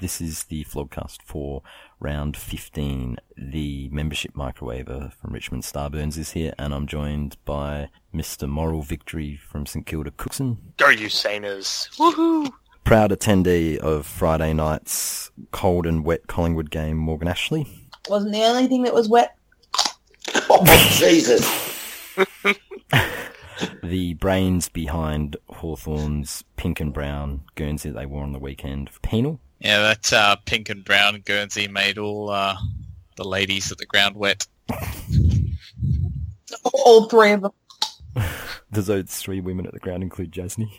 This is the vlogcast for round 15. The membership microwaver from Richmond Starburns is here, and I'm joined by Mr. Moral Victory from St Kilda Cookson. Go you Saners! Woohoo! Proud attendee of Friday night's cold and wet Collingwood game, Morgan Ashley. Wasn't the only thing that was wet. Oh, Jesus! The brains behind Hawthorn's pink and brown Guernsey that they wore on the weekend for penal. Yeah, that pink and brown Guernsey made all the ladies at the ground wet. All three of them. Does those three women at the ground include Jasny?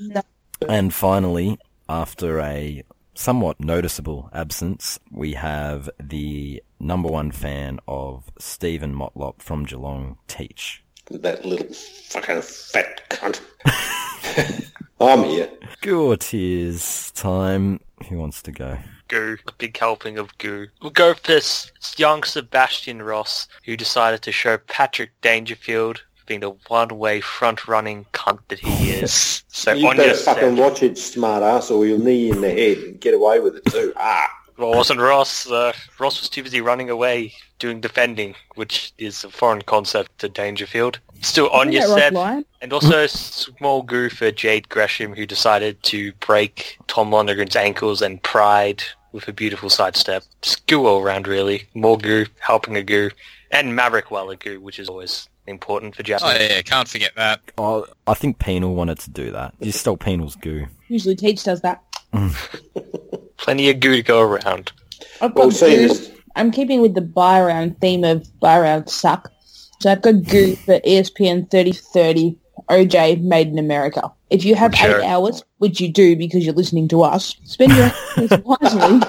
No. And finally, after a somewhat noticeable absence, we have the number one fan of Stephen Motlop from Geelong, Teach. That little fucking fat cunt. I'm here. Goo tears time. Who wants to go? Goo. A big helping of goo. We'll go for this young Sebastian Ross, who decided to show Patrick Dangerfield for being the one-way front-running cunt that he is. So you on better fucking watch it, smart ass, or you'll knee you in the head and get away with it too. Ah. Well, it wasn't Ross. Ross was too busy running away doing defending, which is a foreign concept to Dangerfield. Still on your Seb. And also small goo for Jade Gresham, who decided to break Tom Lonergan's ankles and pride with a beautiful sidestep. Just goo all around, really. More goo, helping a goo. And Maverick Weller goo, which is always important for Jasmine. Oh, yeah, can't forget that. Oh, I think Penal wanted to do that. You stole Penal's goo. Usually Teach does that. Plenty of goo to go around. I've got goo. I'm keeping with the buy-around theme of buy-around suck. So I've got goo for ESPN 30 for 30, OJ: Made in America. If you have 8 hours, which you do because you're listening to us, spend your hours wisely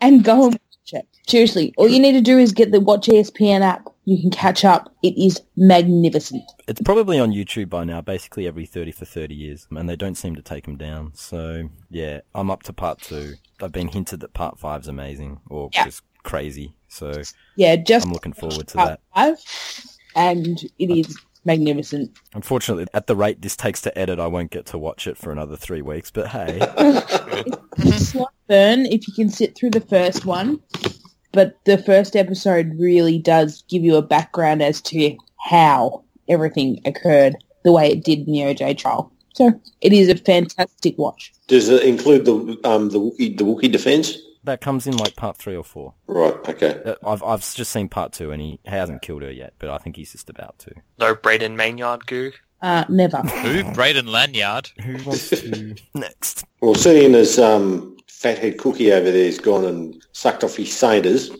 and go and watch it. Seriously, all you need to do is get the Watch ESPN app. You can catch up. It is magnificent. It's probably on YouTube by now, basically every 30 for 30 years, and they don't seem to take them down. So, yeah, I'm up to part 2. I've been hinted that part 5's amazing or just crazy. So, yeah, I'm looking forward to that. Part 5, and it is magnificent. Unfortunately, at the rate this takes to edit, I won't get to watch it for another 3 weeks, but hey. It's a slight burn if you can sit through the first one. But the first episode really does give you a background as to how everything occurred the way it did in the OJ trial. So it is a fantastic watch. Does it include the Wookiee defence? That comes in like part 3 or 4. Right, okay. I've just seen part 2 and he hasn't killed her yet, but I think he's just about to. No Braden Mainyard goo? Never. Who? Braden Lanyard? Who wants to? Next. Well, seeing as... Fathead Cookie over there's gone and sucked off his satyrs.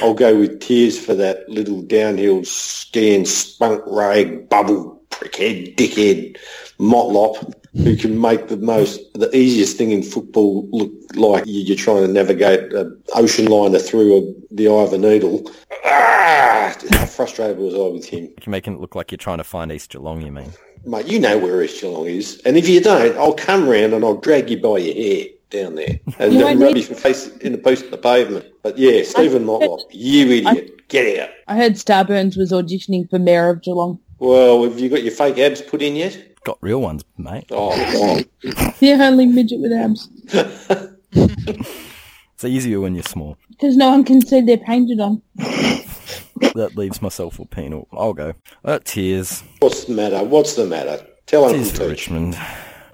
I'll go with tears for that little downhill skiing spunk rag bubble prickhead dickhead Motlop, who can make the easiest thing in football look like you're trying to navigate an ocean liner through the eye of a needle. Ah, how frustrated was I with him? You're making it look like you're trying to find East Geelong, you mean? Mate, you know where East Geelong is, and if you don't, I'll come round and I'll drag you by your hair down there and rub his face in the post of the pavement. But yeah, Stephen Motlop, you idiot, get out. I heard Starburns was auditioning for Mayor of Geelong. Well, have you got your fake abs put in yet? Got real ones, mate. Oh, God. The only midget with abs. It's easier when you're small. Because no one can see they're painted on. That leaves myself with penal. I'll go. Tears. What's the matter? What's the matter? Tell Uncle Tears to Richmond.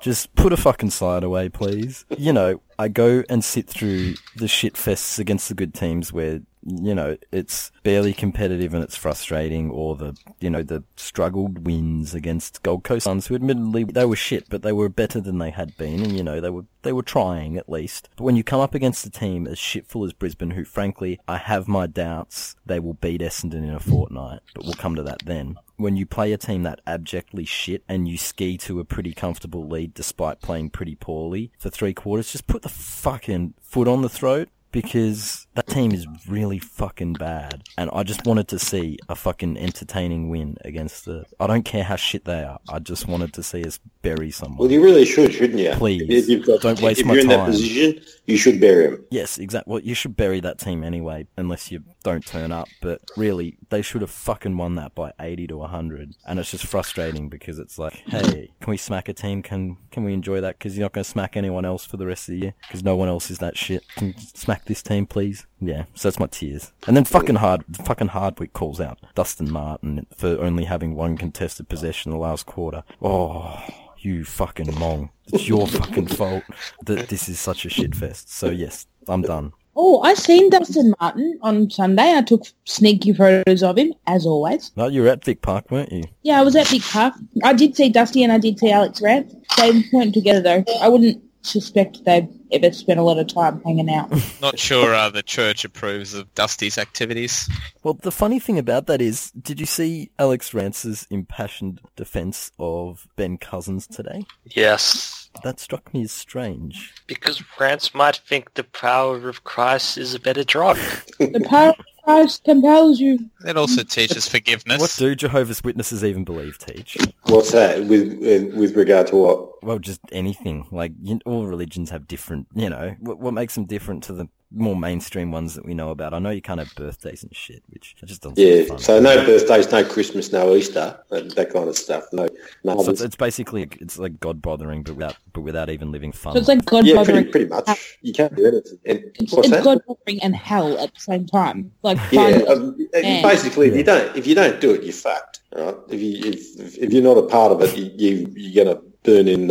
Just put a fucking slide away, please. You know, I go and sit through the shit fests against the good teams where, you know, it's barely competitive and it's frustrating, or the, you know, the struggled wins against Gold Coast Suns, who admittedly they were shit, but they were better than they had been, and, you know, they were trying at least. But when you come up against a team as shitful as Brisbane, who frankly, I have my doubts they will beat Essendon in a fortnight, but we'll come to that then. When you play a team that abjectly shit and you ski to a pretty comfortable lead despite playing pretty poorly for three quarters, just put the fucking foot on the throat, because that team is really fucking bad. And I just wanted to see a fucking entertaining win against the... I don't care how shit they are. I just wanted to see us bury someone. Well, you really should, shouldn't you? Please. Don't waste my time. If you're in that position, you should bury them. Yes, exactly. Well, you should bury that team anyway, unless you don't turn up. But really, they should have fucking won that by 80 to 100. And it's just frustrating because it's like, hey, can we smack a team? Can we enjoy that? Because you're not going to smack anyone else for the rest of the year. Because no one else is that shit. Can smack this team, please. Yeah, so that's my tears. And then fucking Hardwick calls out Dustin Martin for only having one contested possession in the last quarter. Oh, you fucking mong. It's your fucking fault that this is such a shit fest. So yes, I'm done. Oh, I seen Dustin Martin on Sunday. I took sneaky photos of him, as always. No, you were at Vic Park, weren't you? Yeah, I was at Vic Park. I did see Dusty and I did see Alex Rant. They weren't together though. I wouldn't suspect they've ever spent a lot of time hanging out. Not sure the church approves of Dusty's activities. Well, the funny thing about that is, did you see Alex Rance's impassioned defence of Ben Cousins today? Yes. That struck me as strange. Because Rance might think the power of Christ is a better drug. The power of Christ compels you. It also teaches forgiveness. What do Jehovah's Witnesses even believe, Teach? What's that? With regard to what? Well, just anything. Like, all religions have different, you know, what makes them different to the more mainstream ones that we know about. I know you can't have birthdays and shit, which I just don't think fun. So no birthdays, no Christmas, no Easter, that kind of stuff. No. So it's basically, it's like God-bothering, but without even living fun. So it's like God-bothering. Yeah, pretty much. You can't do anything. It's God-bothering and hell at the same time. Like, basically, yeah. If you don't do it, you're fucked. Right? If you're not a part of it, you're going to burn in,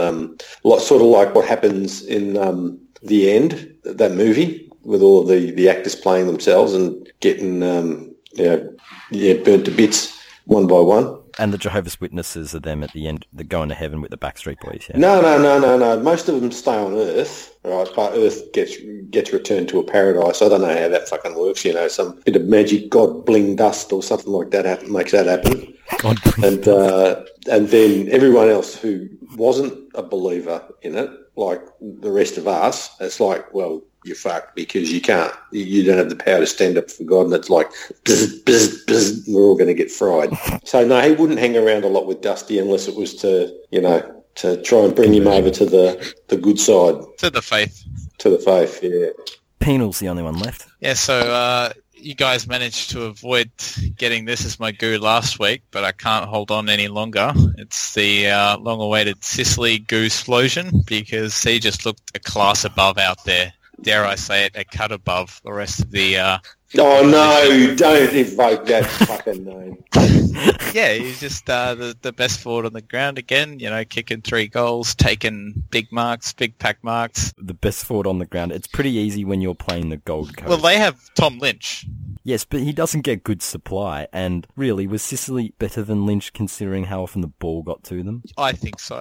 sort of like what happens in The End, that movie, with all of the actors playing themselves and getting burnt to bits one by one. And the Jehovah's Witnesses are them at the end, they're going to heaven with the Backstreet Boys. Yeah. No. Most of them stay on Earth, right? But Earth gets returned to a paradise. I don't know how that fucking works. You know, some bit of magic, God bling dust or something like that makes that happen. God bling dust. And then everyone else who wasn't a believer in it, like the rest of us, it's like, well, you're fucked because you can't. You don't have the power to stand up for God, and it's like, bzz, bzz, bzz, we're all going to get fried. So no, he wouldn't hang around a lot with Dusty unless it was to, you know, to try and bring him over to the good side, to the faith. To the faith, yeah. Penal's the only one left. Yeah, so you guys managed to avoid getting this as my goo last week, but I can't hold on any longer. It's the long-awaited Sicily goo explosion, because he just looked a class above out there. Dare I say it, a cut above the rest of the... oh, no, don't invoke that fucking name. Yeah, he's just the best forward on the ground again, you know, kicking 3 goals, taking big marks, big pack marks. The best forward on the ground. It's pretty easy when you're playing the Gold Coast. Well, they have Tom Lynch. Yes, but he doesn't get good supply, and really, was Sicily better than Lynch considering how often the ball got to them? I think so.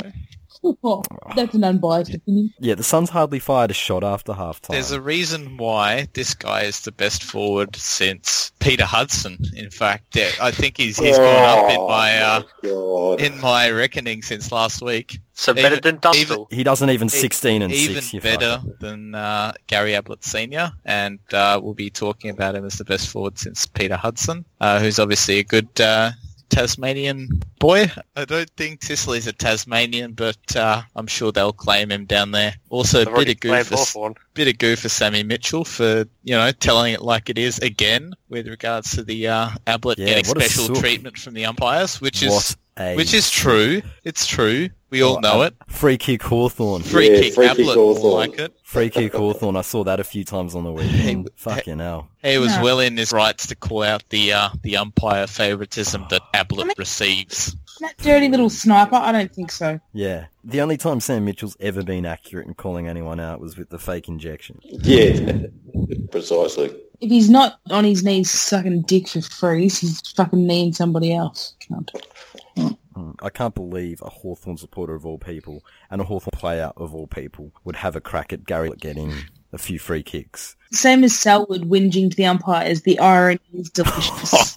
Oh, that's an unbiased opinion. Yeah, the Suns hardly fired a shot after half-time. There's a reason why this guy is the best forward since Peter Hudson, in fact. Yeah, I think he's gone up in my reckoning since last week. So better than Dustle. He doesn't even 16 and 6. Even better than Gary Ablett Sr., and we'll be talking about him as the best forward since Peter Hudson, who's obviously a good... Tasmanian boy. I don't think Sicily's a Tasmanian, but I'm sure they'll claim him down there. Also, a bit of goo for Sammy Mitchell for, you know, telling it like it is again with regards to the Ablett getting special treatment from the umpires, which is true. It's true. We all know it. Free kick Hawthorn. Free kick Hawthorn. I saw that a few times on the weekend. Fucking hell. He was well in his rights to call out the umpire favouritism that Ablett receives. That dirty little sniper? I don't think so. Yeah. The only time Sam Mitchell's ever been accurate in calling anyone out was with the fake injection. Yeah, precisely. If he's not on his knees sucking dick for free, he's fucking kneeing somebody else. I can't believe a Hawthorn supporter of all people and a Hawthorn player of all people would have a crack at Gary getting a few free kicks. Same as Selwood whinging to the umpires. The irony is delicious.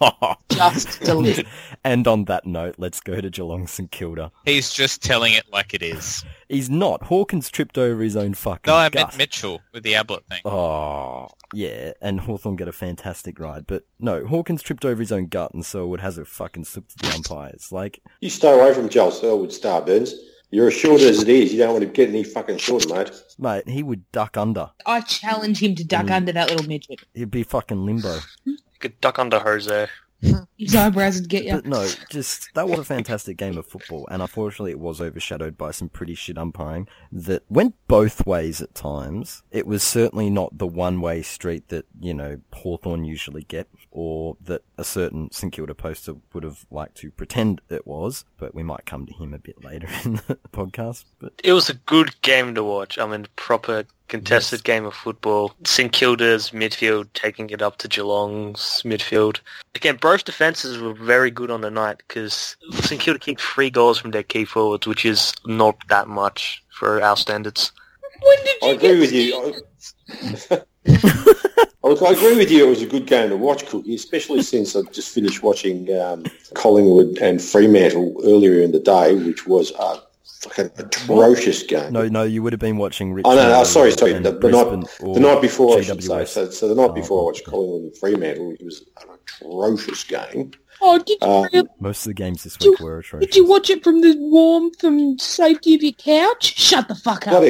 Just delicious. And on that note, let's go to Geelong St Kilda. He's just telling it like it is. He's not. Hawkins tripped over his own fucking gut. No, I meant Mitchell with the Ablett thing. Oh, yeah, and Hawthorn got a fantastic ride. But no, Hawkins tripped over his own gut and Selwood has a fucking slip to the umpires. Like, you stay away from Joel Selwood, Starburns. You're as short as it is. You don't want to get any fucking shorter, mate. Mate, he would duck under. I challenge him to duck under that little midget. He'd be fucking limbo. He could duck under Jose. His eyebrows would get you. But no, just, that was a fantastic game of football, and unfortunately it was overshadowed by some pretty shit umpiring that went both ways at times. It was certainly not the one-way street that, you know, Hawthorn usually get, or that a certain St Kilda poster would have liked to pretend it was, but we might come to him a bit later in the podcast. But it was a good game to watch. I mean, proper contested game of football. St Kilda's midfield taking it up to Geelong's midfield. Again, both defences were very good on the night because St Kilda kicked 3 goals from their key forwards, which is not that much for our standards. When did you I agree with you. It was a good game to watch, Cookie, especially since I just finished watching Collingwood and Fremantle earlier in the day, which was an atrocious game. No, you would have been watching Richmond. Oh, no, sorry. The night before, GWS. I should say. So the night before I watched Collingwood and Fremantle, it was an atrocious game. Oh, did you really? Most of the games this week were atrocious. Did you watch it from the warmth and safety of your couch? Shut the fuck up.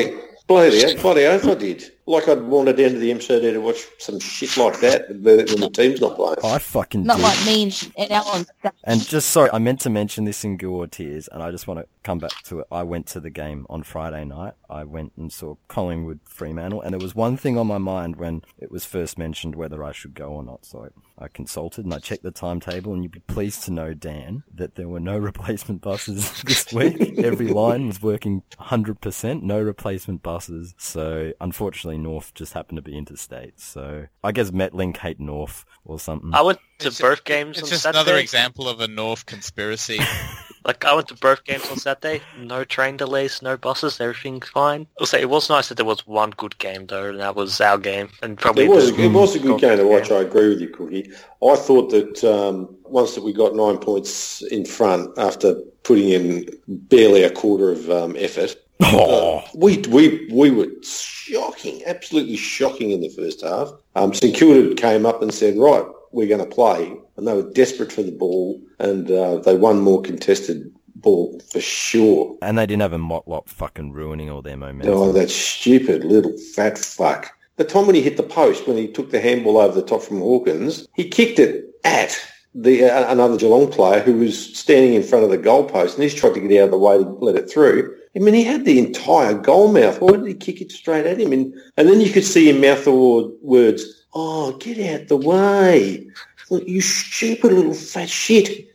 Bloody oath I did. Like I'd wandered down to the MCD to watch some shit like that when the team's not playing. I fucking not did. Like me and Alan. And just, sorry, I meant to mention this in Gore Tears, and I just want to come back to it. I went to the game on Friday night. I went and saw Collingwood Fremantle, and there was one thing on my mind when it was first mentioned whether I should go or not, so I consulted and I checked the timetable, and you'd be pleased to know, Dan, that there were no replacement buses this week. Every line was working 100%, no replacement buses, so unfortunately North just happened to be interstate, so I guess Metlink hate North or something. I went to both games on Saturday. It's just another example of a North conspiracy. I went to both games on Saturday. No train delays, no buses, everything's fine. I'll say it was nice that there was one good game though, and that was our game. And probably it was a good game to watch. I agree with you, Cookie. I thought that once that we got 9 points in front after putting in barely a quarter of effort. Oh. We were shocking, absolutely shocking in the first half. St Kilda came up and said, right, we're going to play. And they were desperate for the ball, and they won more contested ball for sure. And they didn't have a Motlop fucking ruining all their momentum. Oh, that stupid little fat fuck. The time when he hit the post, when he took the handball over the top from Hawkins, he kicked it at another Geelong player who was standing in front of the goalpost, and he's tried to get out of the way to let it through. I mean, he had the entire goal mouth. Why didn't he kick it straight at him? And then you could see him mouth the words, oh, get out the way. You stupid little fat shit.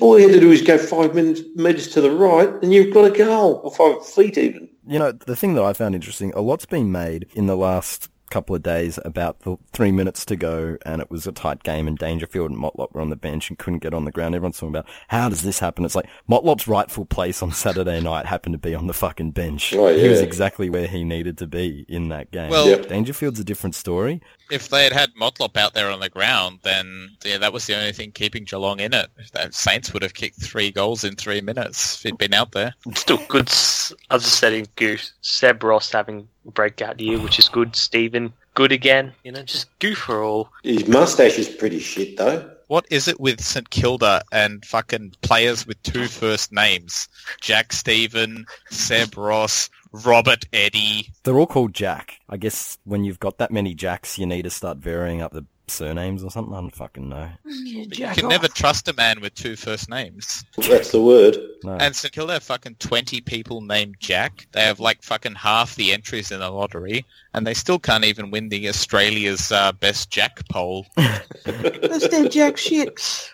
All you had to do is go 5 metres to the right and you've got a goal, or 5 feet even. You know, the thing that I found interesting, a lot's been made in the last couple of days about the 3 minutes to go and it was a tight game and Dangerfield and Motlop were on the bench and couldn't get on the ground. Everyone's talking about, how does this happen? It's like, Motlop's rightful place on Saturday night happened to be on the fucking bench. Oh, yeah. He was exactly where he needed to be in that game. Well, Dangerfield's a different story. If they had Motlop out there on the ground, then yeah, that was the only thing keeping Geelong in it. The Saints would have kicked 3 goals in 3 minutes if he'd been out there. Still good. I was just saying, Goose, Seb Ross having breakout year, which is good. Stephen, good again. You know, just goof for all. His mustache is pretty shit, though. What is it with St Kilda and fucking players with 2 first names? Jack Stephen, Seb Ross, Robert Eddy. They're all called Jack. I guess when you've got that many Jacks, you need to start varying up the surnames or something. I don't fucking know. You can never trust a man with two first names. That's the word. No. And so kill their fucking 20 people named Jack. They have like fucking half the entries in the lottery, and they still can't even win the Australia's best Jack poll. That's their Jack shit.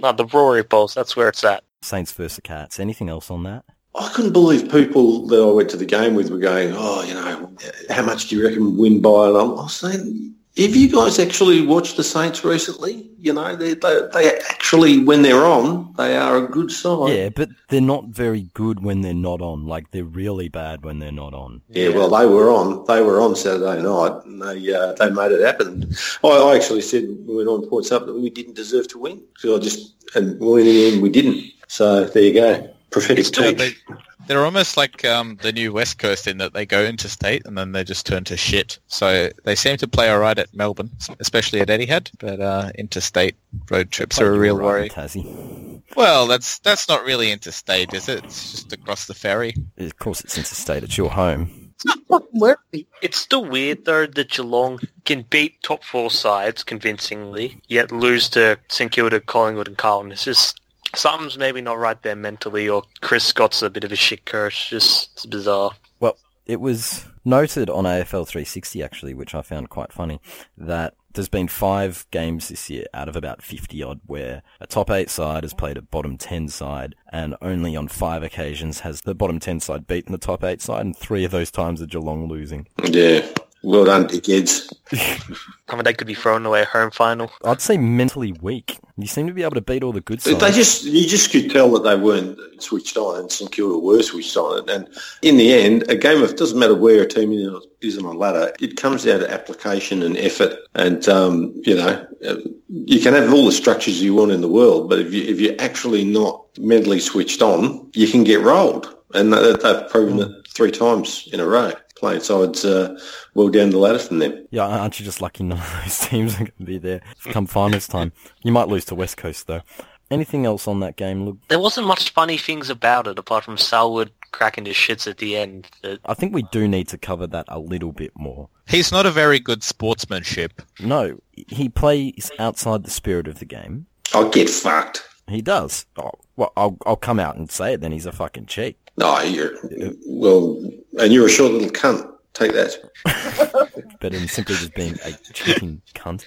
No, the Rory polls. That's where it's at. Saints versus the Cats. Anything else on that? I couldn't believe people that I went to the game with were going, oh, you know, how much do you reckon we win by? And I was saying, have you guys actually watched the Saints recently? You know, they actually, when they're on, they are a good side. Yeah, but they're not very good when they're not on. Like, they're really bad when they're not on. Yeah, well, they were on. They were on Saturday night, and they made it happen. I actually said when we went on Ports Up that we didn't deserve to win. So in the end, we didn't. So there you go. They're almost like the new West Coast in that they go interstate and then they just turn to shit. So they seem to play all right at Melbourne, especially at Etihad, but interstate road trips are a real worry. Well, that's not really interstate, is it? It's just across the ferry. Of course it's interstate. It's your home. It's still weird, though, that Geelong can beat top four sides convincingly, yet lose to St Kilda, Collingwood and Carlton. It's just... something's maybe not right there mentally, or Chris Scott's a bit of a shit coach. It's bizarre. Well, it was noted on AFL 360, actually, which I found quite funny, that there's been 5 games this year out of about 50-odd where a top 8 side has played a bottom 10 side, and only on 5 occasions has the bottom 10 side beaten the top 8 side, and 3 of those times are Geelong losing. Yeah. Well done, dickheads. I mean, they could be thrown away a home final. I'd say mentally weak. You seem to be able to beat all the good sides. You just could tell that they weren't switched on, and St Kilda were switched on. And in the end, a game of, doesn't matter where a team is on a ladder, it comes down to application and effort. And, you know, you can have all the structures you want in the world, but if you're actually not mentally switched on, you can get rolled. And they've proven it 3 times in a row. So it's well down the ladder from them. Yeah, aren't you just lucky none of those teams are going to be there come finals time? You might lose to West Coast, though. Anything else on that game, Luke? There wasn't much funny things about it, apart from Salwood cracking his shits at the end. I think we do need to cover that a little bit more. He's not a very good sportsmanship. No, he plays outside the spirit of the game. I'll get fucked. He does. Oh, well, I'll come out and say it then. He's a fucking cheat. No, you're a short little cunt. Take that. But in simply just being a cheating cunt.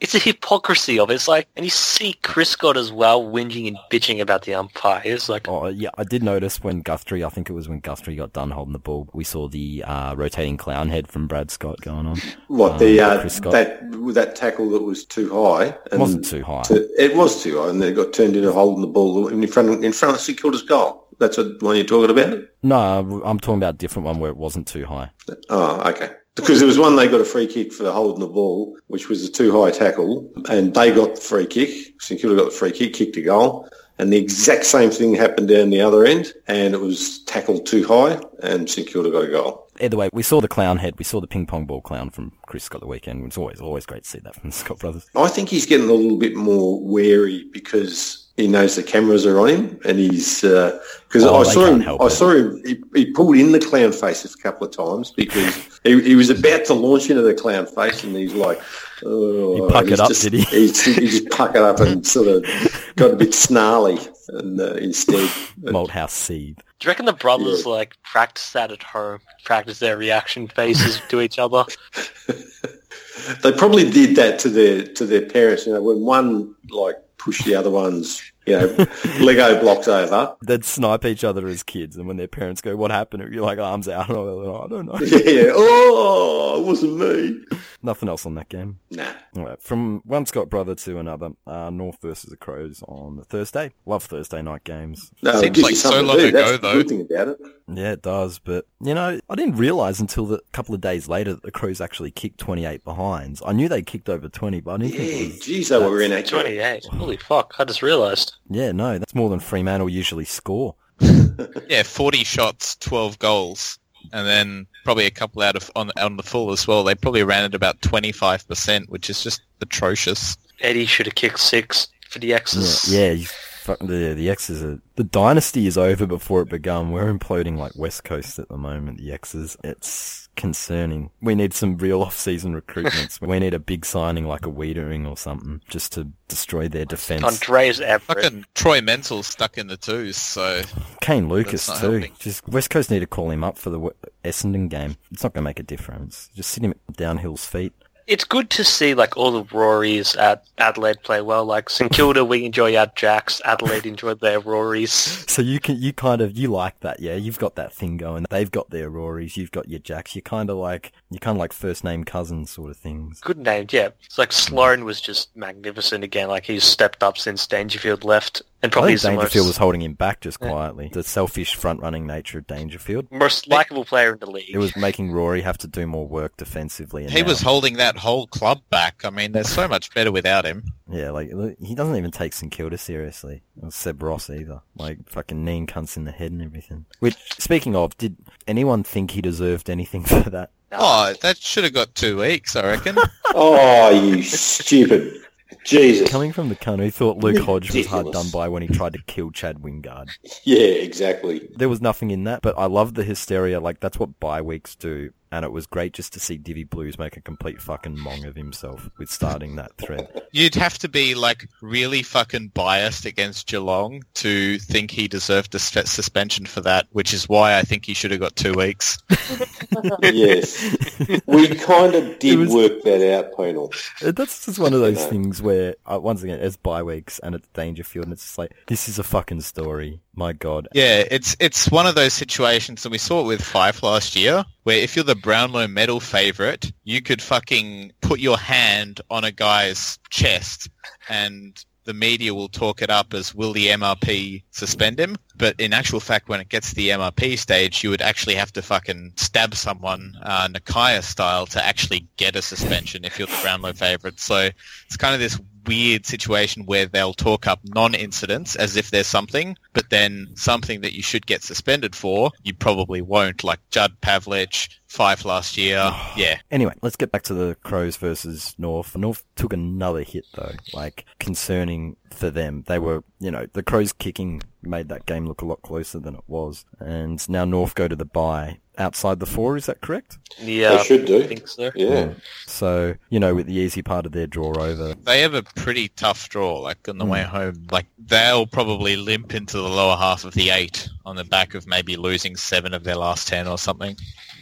It's a hypocrisy of it. It's like, and you see Chris Scott as well whinging and bitching about the umpire. It's like, oh yeah, I did notice when Guthrie, I think it was when Guthrie got done holding the ball, we saw the rotating clown head from Brad Scott going on. What that tackle that was too high? It wasn't too high. It was too high, and then it got turned into holding the ball in front of St Kilda's goal. That's the one you're talking about? No, I'm talking about a different one where it wasn't too high. Oh, okay. Because there was one they got a free kick for holding the ball, which was a too high tackle, and they got the free kick. St Kilda got the free kick, kicked a goal, and the exact same thing happened down the other end, and it was tackled too high, and St Kilda got a goal. Either way, we saw the clown head, we saw the ping pong ball clown from Chris Scott the weekend. It's always great to see that from the Scott brothers. I think he's getting a little bit more wary because... he knows the cameras are on him, and he's because I saw him. He pulled in the clown face a couple of times because he was about to launch into the clown face, and he's like, oh, he puckered up, did he? He just puckered up and sort of got a bit snarly, and instead Malthouse seethe. Do you reckon the brothers like practice that at home? Practice their reaction faces to each other. They probably did that to their parents. You know, when one like. Push the other one's, you know, Lego blocks over. They'd snipe each other as kids, and when their parents go, "What happened?" You're like, "Arms out." Oh, I don't know. Yeah. Oh, it wasn't me. Nothing else on that game. Nah. All right, from one Scott brother to another, North versus the Crows on the Thursday. Love Thursday night games. No, seems like so long ago, that's though. The good thing about it. Yeah, it does. But you know, I didn't realise until a couple of days later that the Crows actually kicked 28 behinds. I knew they kicked over 20, but I didn't think it was. Geez, they were in at 28. Holy fuck! I just realised. Yeah, no, that's more than Fremantle usually score. Yeah, 40 shots, 12 goals. And then probably a couple out of on the full as well. They probably ran at about 25%, which is just atrocious. Eddie should have kicked 6 for the X's. Yeah, the X's are, the dynasty is over before it begun. We're imploding like West Coast at the moment, the X's. It's concerning. We need some real off-season recruitments. We need a big signing like a Wiedering or something just to destroy their defence. Andreas Everett. Fucking Troy Mentall's stuck in the twos, so... Kane Lucas too. Helping. Just West Coast need to call him up for the Essendon game. It's not going to make a difference. Just sit him down Hill's feet. It's good to see, like, all the Rories at Adelaide play well. Like, St Kilda, we enjoy our Jacks. Adelaide enjoyed their Rories. So you like that, yeah? You've got that thing going. They've got their Rories. You've got your Jacks. You're kind of like first-name cousins sort of things. Good name, yeah. It's like Sloan was just magnificent again. Like, he's stepped up since Dangerfield left. And probably I think Dangerfield was holding him back just quietly. The selfish front-running nature of Dangerfield. Most likeable player in the league. It was making Rory have to do more work defensively. And he was holding that whole club back. I mean, they're so much better without him. Yeah, like, he doesn't even take St Kilda seriously. Or Seb Ross either. Like, fucking kneeing cunts in the head and everything. Which, speaking of, did anyone think he deserved anything for that? Oh, that should have got 2 weeks, I reckon. Oh, you stupid... Jesus. Coming from the cunt who thought Luke Hodge was hard done by when he tried to kill Chad Wingard. Yeah, exactly. There was nothing in that, but I love the hysteria. Like, that's what bye weeks do. And it was great just to see Divi Blues make a complete fucking mong of himself with starting that thread. You'd have to be, like, really fucking biased against Geelong to think he deserved a suspension for that, which is why I think he should have got 2 weeks. Yes. We kind of did work that out, Ponal. That's just one of those things where, once again, it's bye weeks and it's Dangerfield and it's just like, this is a fucking story. My God. Yeah, it's one of those situations, and we saw it with Fife last year, where if you're the Brownlow medal favourite, you could fucking put your hand on a guy's chest and the media will talk it up as, will the MRP suspend him? But in actual fact, when it gets to the MRP stage, you would actually have to fucking stab someone Nakaya style to actually get a suspension if you're the Brownlow favourite. So it's kind of this weird situation where they'll talk up non-incidents as if there's something, but then something that you should get suspended for, you probably won't, like Judd Pavlich, Fife last year, yeah. Anyway, let's get back to the Crows versus North. North took another hit, though, like, concerning for them. They were, you know, the Crows kicking made that game look a lot closer than it was, and now North go to the bye. Outside the four, is that correct? Yeah, they should do. I think so. Yeah. So, you know, with the easy part of their draw over. They have a pretty tough draw, like, on the way home. Like, they'll probably limp into the lower half of the 8 on the back of maybe losing 7 of their last 10 or something,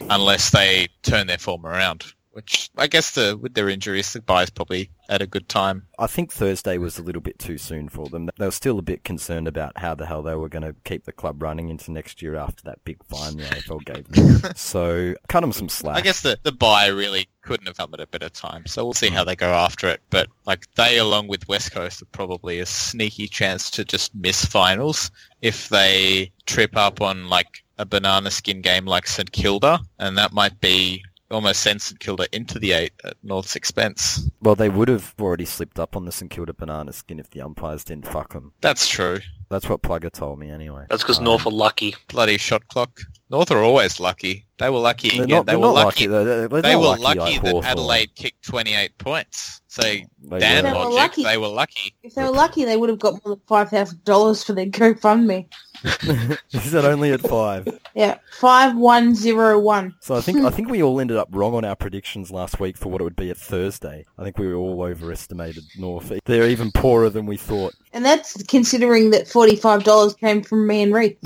unless they turn their form around, which I guess with their injuries, the bye is probably at a good time. I think Thursday was a little bit too soon for them. They were still a bit concerned about how the hell they were going to keep the club running into next year after that big fine the AFL gave them. So cut them some slack. I guess the bye really couldn't have come at a better time, so we'll see how they go after it. But like, they, along with West Coast, are probably a sneaky chance to just miss finals if they trip up on like a banana skin game like St Kilda, and that might be... almost sent St Kilda into the 8 at North's expense. Well, they would have already slipped up on the St Kilda banana skin if the umpires didn't fuck them. That's true. That's what Plugger told me anyway. That's because North are lucky. Bloody shot clock. North are always lucky. They were lucky again. They were lucky that Adelaide kicked 28 points. So, Dan logic, they were lucky. If they were lucky, they would have got more than $5,000 for their GoFundMe. Is that only at 5? Yeah, 5101. So I think we all ended up wrong on our predictions last week for what it would be at Thursday. I think we were all overestimated North. They're even poorer than we thought. And that's considering that $45 came from me and Reed.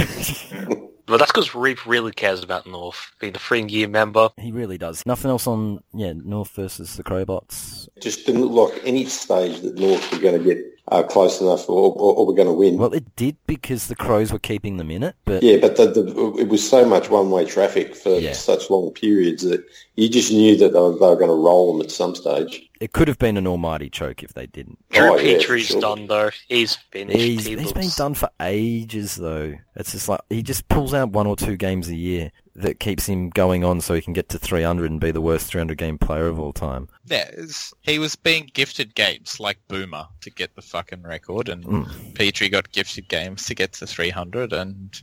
Well, that's because Reeve really cares about North, being a friend-year member. He really does. Nothing else on, North versus the Crowbots. Just didn't look like any stage that North were going to get close enough or were going to win. Well, it did because the Crows were keeping them in it. But... yeah, but it was so much one-way traffic for such long periods that you just knew that they were going to roll them at some stage. It could have been an almighty choke if they didn't. Drew Petrie's done, though. He's finished. He's been done for ages, though. It's just like he just pulls out 1 or 2 games a year that keeps him going on so he can get to 300 and be the worst 300-game player of all time. Yeah, he was being gifted games like Boomer to get the fucking record, and Petrie got gifted games to get to 300, and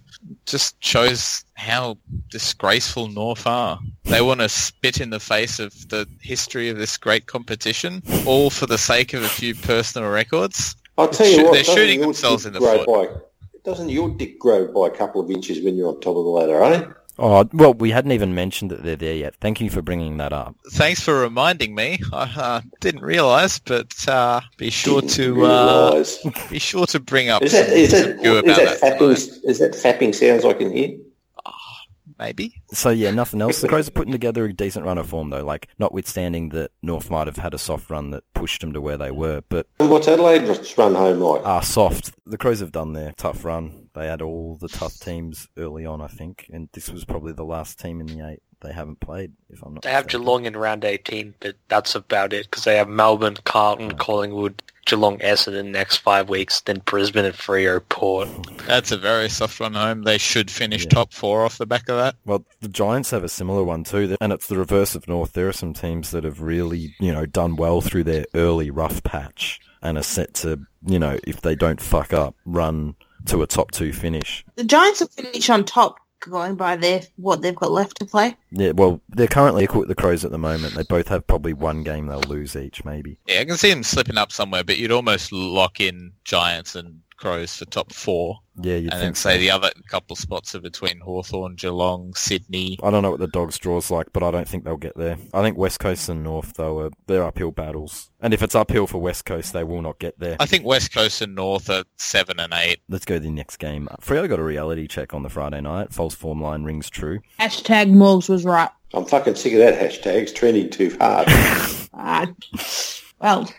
just shows how disgraceful North are. They want to spit in the face of the history of this great competition, all for the sake of a few personal records. I'll tell you what, they're shooting themselves in the foot. Doesn't your dick grow by a couple of inches when you're on top of the ladder, eh? Oh, well, we hadn't even mentioned that they're there yet. Thank you for bringing that up. Thanks for reminding me. I didn't realise, but be sure to bring up. Is that fapping sounds I can hear? Maybe. So yeah, nothing else. The Crows are putting together a decent run of form though, like notwithstanding that North might have had a soft run that pushed them to where they were. But what's Adelaide's run home like? Soft. The Crows have done their tough run. They had all the tough teams early on, I think, and this was probably the last team in the eight they haven't played, if I'm not mistaken. They have Geelong in round 18, but that's about it, because they have Melbourne, Carlton, Collingwood, Geelong, Essendon in the next 5 weeks, then Brisbane and Freo Port. That's a very soft run home. They should finish top four off the back of that. Well, the Giants have a similar one too, and it's the reverse of North. There are some teams that have really, done well through their early rough patch and are set to, if they don't fuck up, run to a top two finish. The Giants will finish on top, going by what they've got left to play. Yeah, well, they're currently equal with the Crows at the moment. They both have probably one game they'll lose each, maybe. Yeah, I can see them slipping up somewhere, but you'd almost lock in Giants and Crows for top four. Yeah, you'd and think then say so. The other couple spots are between Hawthorn, Geelong, Sydney. I don't know what the Dogs' draw's like, but I don't think they'll get there. I think West Coast and North, though, they're uphill battles. And if it's uphill for West Coast, they will not get there. I think West Coast and North are 7 and 8. Let's go to the next game. Freo got a reality check on the Friday night. False form line rings true. # Morgs was right. I'm fucking sick of that hashtag. It's trending too hard. Well...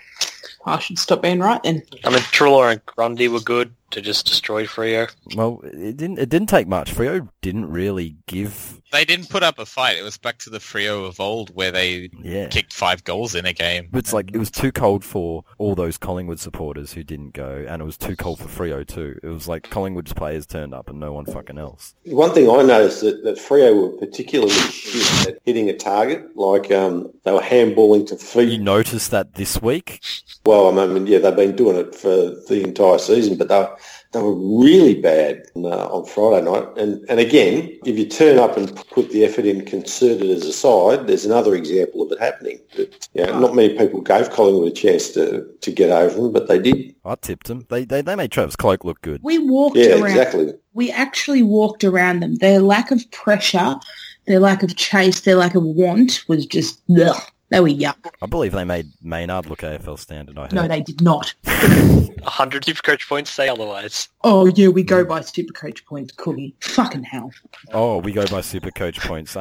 I should stop being right then. I mean, Trelaw and Grundy were good to just destroy Freo. Well, it didn't take much. Freo didn't really give... They didn't put up a fight. It was back to the Freo of old where they kicked 5 goals in a game. It's like it was too cold for all those Collingwood supporters who didn't go, and it was too cold for Freo too. It was like Collingwood's players turned up and no one fucking else. One thing I noticed that Freo were particularly shit at hitting a target, like they were handballing to Fleet. You noticed that this week? Well, I mean, yeah, they've been doing it for the entire season, but they were really bad on Friday night. And again, if you turn up and put the effort in concerted as a side, there's another example of it happening. But, not many people gave Collingwood a chance to get over them, but they did. I tipped them. They made Travis Cloke look good. We walked around. Exactly. We actually walked around them. Their lack of pressure, their lack of chase, their lack of want was just... Ugh. They were young. I believe they made Maynard look AFL standard, I heard. No, they did not. 100 Supercoach points say otherwise. Oh, yeah, we go by Supercoach points, Cookie. Fucking hell. Oh, we go by Supercoach points.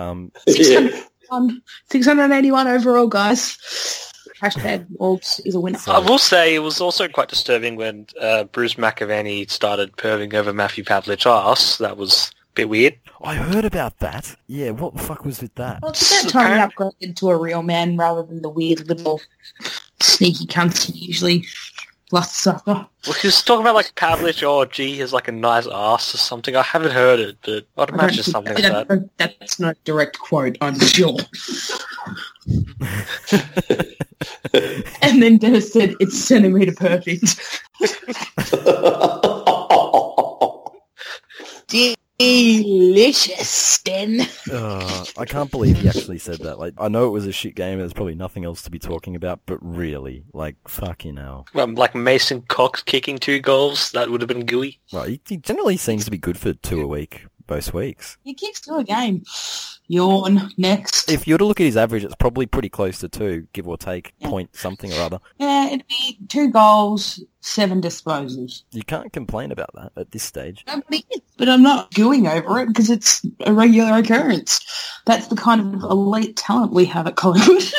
681 overall, guys. # Wolves is a winner. I will say it was also quite disturbing when Bruce McAvaney started perving over Matthew Pavlich's ass. That was... bit weird. I heard about that. Yeah, what the fuck was with that? Well, it's about time I've got into a real man rather than the weird little sneaky cunt he usually lusts sucker. Well, he was talking about like Pavlich, oh gee, he has like a nice ass or something. I haven't heard it, but I'd imagine something like that. That's not a direct quote, I'm sure. And then Dennis said, it's centimetre perfect. Delicious, Den. I can't believe he actually said that. Like, I know it was a shit game. There's probably nothing else to be talking about. But really, like, fucking hell. Like Mason Cox kicking 2 goals. That would have been gooey. Well, he generally seems to be good for 2 a week, most weeks. He kicks 2 a game. Yawn. Next. If you were to look at his average, it's probably pretty close to 2, give or take, point something or other. Yeah, it'd be 2 goals, 7 disposals. You can't complain about that at this stage. But I'm not gooing over it because it's a regular occurrence. That's the kind of elite talent we have at Collingwood.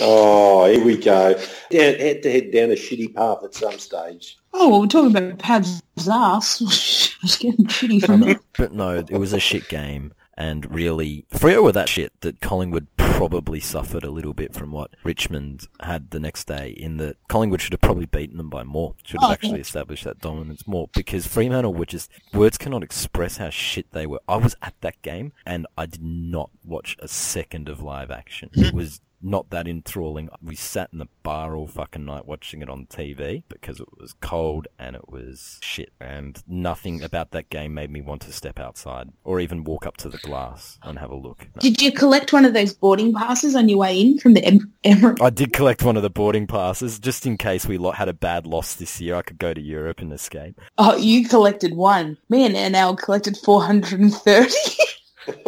Oh, here we go. Yeah, had to head down a shitty path at some stage. Oh, well, we're talking about Pav's ass. I was getting shitty from it. But no, it was a shit game. And really, Freo were that shit that Collingwood probably suffered a little bit from what Richmond had the next day, in that Collingwood should have probably beaten them by more, should have actually established that dominance more, because Fremantle were just, words cannot express how shit they were. I was at that game, and I did not watch a second of live action. It was not that enthralling. We sat in the bar all fucking night watching it on TV because it was cold and it was shit. And nothing about that game made me want to step outside or even walk up to the glass and have a look. No. Did you collect one of those boarding passes on your way in from the Emirates? I did collect one of the boarding passes just in case we had a bad loss this year. I could go to Europe and escape. Oh, you collected one. Me and Annal collected 430. Still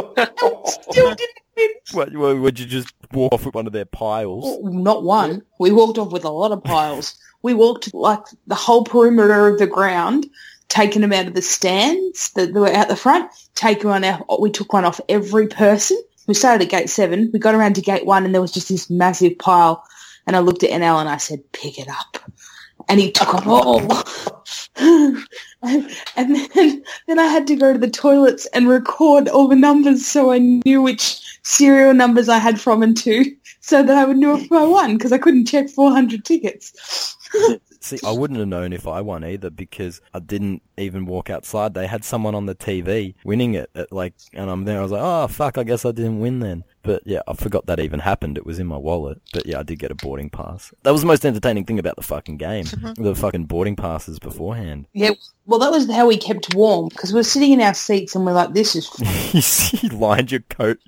didn't win. What, would you just walk off with one of their piles? Well, not one. We walked off with a lot of piles. We walked the whole perimeter of the ground, taking them out of the stands that were out the front, taking one out. We took one off every person. We started at gate 7. We got around to gate 1, and there was just this massive pile. And I looked at NL and I said, "Pick it up." And he took them all. and then I had to go to the toilets and record all the numbers so I knew which serial numbers I had from and to, so that I would know if I won, because I couldn't check 400 tickets. See, I wouldn't have known if I won either, because I didn't even walk outside. They had someone on the TV winning it, and I'm there. I was like, oh, fuck, I guess I didn't win then. But, yeah, I forgot that even happened. It was in my wallet. But, yeah, I did get a boarding pass. That was the most entertaining thing about the fucking game, the fucking boarding passes beforehand. Yeah, well, that was how we kept warm, because we were sitting in our seats and we're like, this is... You lined your coat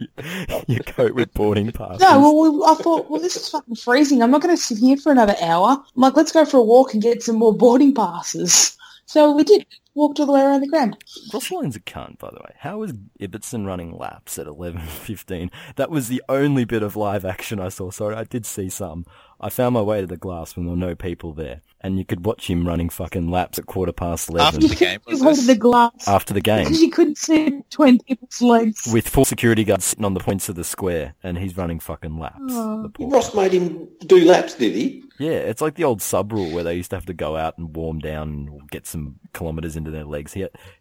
with boarding passes. No, well, I thought, well, this is fucking freezing. I'm not going to sit here for another hour. I'm like, let's go for a walk and get some more boarding passes. So we did. Walked all the way around the ground. Rosseline's a cunt, by the way. How was Ibbotson running laps at 11:15? That was the only bit of live action I saw. Sorry, I did see some. I found my way to the glass when there were no people there. And you could watch him running fucking laps at 11:15. After the game, was the glass. After the game. Because you couldn't see between people's legs. With 4 security guards sitting on the points of the square, and he's running fucking laps. Ross made him do laps, did he? Yeah, it's like the old sub rule where they used to have to go out and warm down and get some kilometres into their legs. He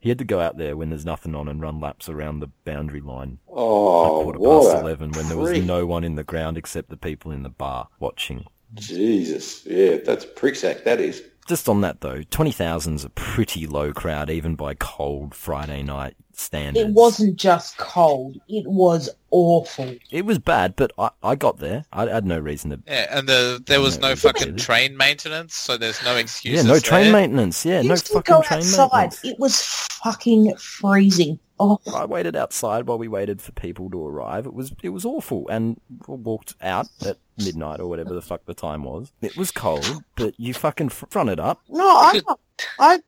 had to go out there when there's nothing on and run laps around the boundary line. Oh, at 11:15 when there was no one in the ground except the people in the bar watching. Jesus, yeah, that's pricksack, that is. Just on that, though, 20,000's a pretty low crowd, even by cold Friday night standards. It wasn't just cold, it was awful. It was bad, but I got there. I had no reason to... Yeah, and there was no fucking train maintenance, so there's no excuses. Yeah, no train maintenance, yeah, no fucking train maintenance. It was fucking freezing. Oh. I waited outside while we waited for people to arrive. It was awful, and walked out at midnight or whatever the fuck the time was. It was cold, but you fucking fronted up. No, I'm not.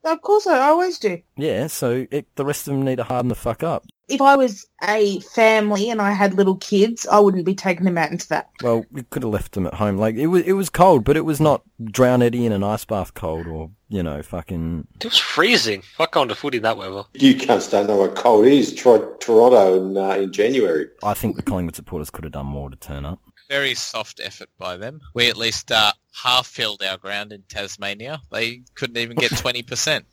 Of course I always do. Yeah, so the rest of them need to harden the fuck up. If I was a family and I had little kids, I wouldn't be taking them out into that. Well, we could have left them at home. Like, it was cold, but it was not drown Eddie in an ice bath cold or, you know, fucking... It was freezing. I can't afford it that weather. You cunts don't know what cold is. Try Toronto in January. I think the Collingwood supporters could have done more to turn up. Very soft effort by them. We at least half filled our ground in Tasmania. They couldn't even get 20%.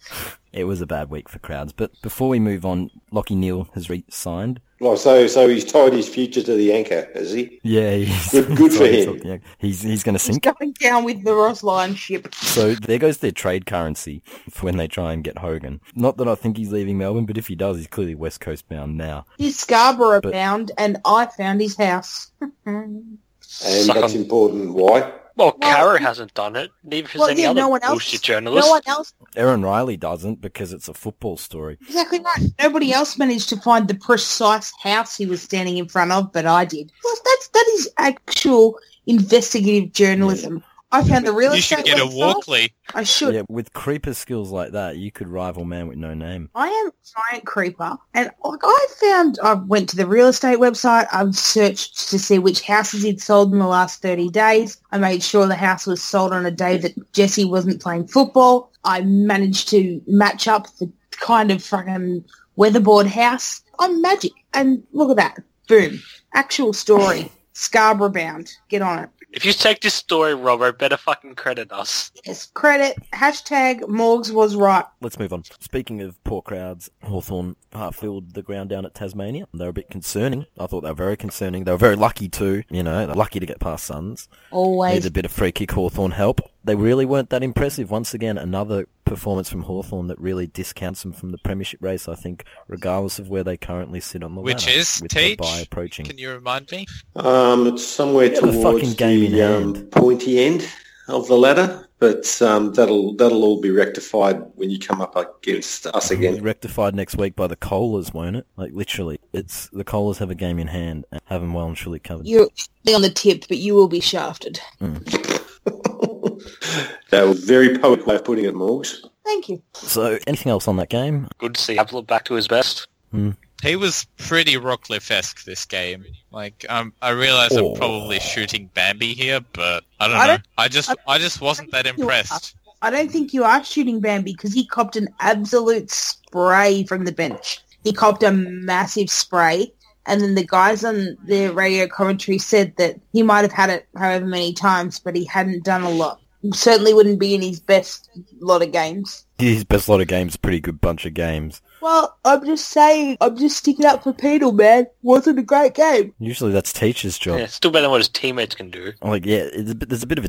It was a bad week for crowds. But before we move on, Lachie Neale has re-signed. Oh, so he's tied his future to the anchor, has he? Yeah, he's good for him. Yeah, he's going to sink. He's going down with the Rossline ship. So there goes their trade currency for when they try and get Hogan. Not that I think he's leaving Melbourne, but if he does, he's clearly West Coast bound now. He's Scarborough bound, and I found his house. And that's important. Why? Well, Caro hasn't done it. Neither has any other bullshit journalist. No one else. Erin Riley doesn't, because it's a football story. Exactly right. Nobody else managed to find the precise house he was standing in front of, but I did. Well, that is actual investigative journalism. Yeah. I found the real estate. You should get a Walkley. I should. Yeah, with creeper skills like that, you could rival Man with No Name. I am a giant creeper, and I went to the real estate website. I've searched to see which houses he'd sold in the last 30 days. I made sure the house was sold on a day that Jesse wasn't playing football. I managed to match up the kind of fucking weatherboard house. I'm magic, and look at that. Boom. Actual story. Scarborough bound. Get on it. If you take this story, Robbo, better fucking credit us. Yes, credit. # Morgs was right. Let's move on. Speaking of poor crowds, Hawthorn half-filled the ground down at Tasmania. They were a bit concerning. I thought they were very concerning. They were very lucky too. You know, they're lucky to get past Suns. Always. Needs a bit of free kick Hawthorn help. They really weren't that impressive. Once again, another performance from Hawthorn that really discounts them from the premiership race, I think, regardless of where they currently sit on the ladder. Which is, Teach? Can you remind me? It's somewhere towards the pointy end of the ladder, but that'll all be rectified when you come up against us again. Rectified next week by the Kohlers, won't it? Like, literally, it's the Kohlers have a game in hand and have them well and truly covered. You're on the tip, but you will be shafted. Mm. That was a very poetic way of putting it, Morgs. Thank you. So, anything else on that game? Good to see Ablett back to his best. Mm. He was pretty Rockcliffe-esque this game. Like, I realise I'm probably shooting Bambi here, but I don't know. I just wasn't that impressed. I don't think you are shooting Bambi because he copped an absolute spray from the bench. He copped a massive spray, and then the guys on the radio commentary said that he might have had it however many times, but he hadn't done a lot. Certainly wouldn't be in his best lot of games. His best lot of games, pretty good bunch of games. Well, I'm just saying, I'm just sticking up for Pedal, man. Wasn't a great game. Usually that's Teacher's job. Yeah, it's still better than what his teammates can do. Like, yeah, there's a bit of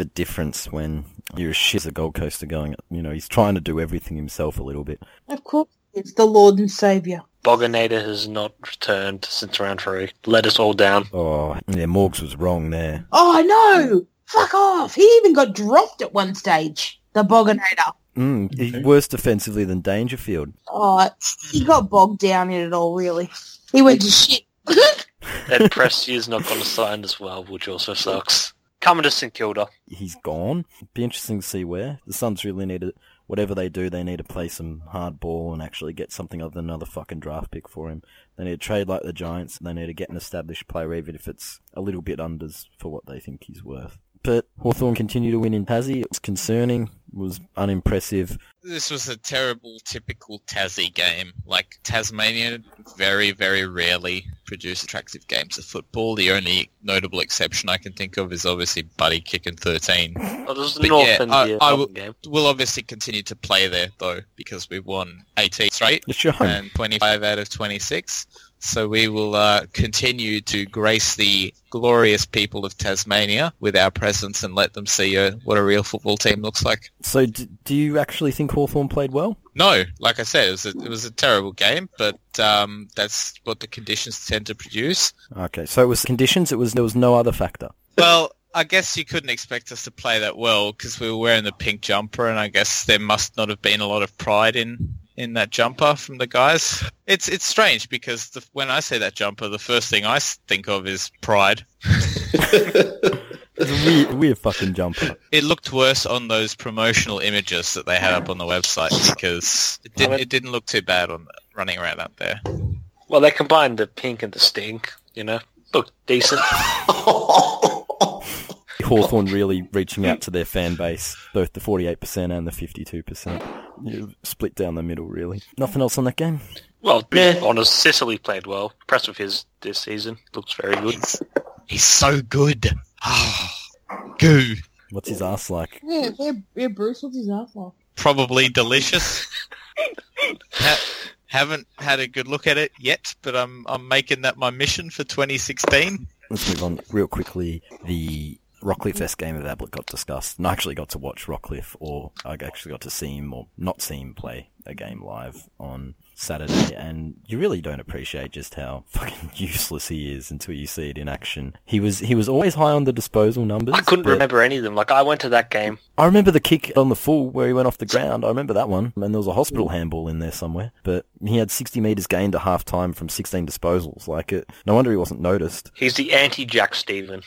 a difference when you're as shit as a Gold Coaster going. You know, he's trying to do everything himself a little bit. Of course, it's the Lord and Saviour. Boganator has not returned since round 3. Let us all down. Oh, yeah, Morgs was wrong there. Oh, I know. Fuck off! He even got dropped at one stage. The Boganator. Mm, worse defensively than Dangerfield. Oh, he got bogged down in it all, really. He went to shit. That Presti's not got assigned as well, which also sucks. Coming to St Kilda. He's gone. It'd be interesting to see where. The Suns really need it. Whatever they do, they need to play some hard ball and actually get something other than another fucking draft pick for him. They need to trade like the Giants, and they need to get an established player, even if it's a little bit unders for what they think he's worth. But Hawthorn continued to win in Tassie. It was concerning. It was unimpressive. This was a terrible, typical Tassie game. Like, Tasmania very, very rarely produce attractive games of football. The only notable exception I can think of is obviously Buddy kicking 13. Oh, this is the North End here. We'll obviously continue to play there, though, because we won 18 straight and 25 out of 26. So we will continue to grace the glorious people of Tasmania with our presence and let them see what a real football team looks like. So do you actually think Hawthorn played well? No, like I said, it was a terrible game, but that's what the conditions tend to produce. Okay, so it was the conditions, there was no other factor? Well, I guess you couldn't expect us to play that well because we were wearing the pink jumper, and I guess there must not have been a lot of pride in that jumper from the guys. It's strange because when I say that jumper, the first thing I think of is pride. It's a weird fucking jumper. It looked worse on those promotional images that they had up on the website because it didn't look too bad on running around up there. Well, they combined the pink and the stink, you know. Looked decent. Hawthorn really reaching out to their fan base, both the 48% and the 52%. Split down the middle, really. Nothing else on that game? Well, yeah. Honest, Sicily played well. Impressed with his this season. Looks very good. He's so good. Goo. What's his ass like? Yeah, Bruce, what's his ass like? Probably delicious. Haven't had a good look at it yet, but I'm making that my mission for 2016. Let's move on real quickly. The Rockcliffe-esque game of Ablett got discussed, and I actually got to watch Rockcliffe, or I actually got to see him, or not see him, play a game live on Saturday, and you really don't appreciate just how fucking useless he is until you see it in action. He was always high on the disposal numbers. I couldn't remember any of them. Like, I went to that game. I remember the kick on the full where he went off the ground. I remember that one, and there was a hospital handball in there somewhere. But he had 60 metres gained at half-time from 16 disposals. Like, it, no wonder he wasn't noticed. He's the anti-Jack Stephen.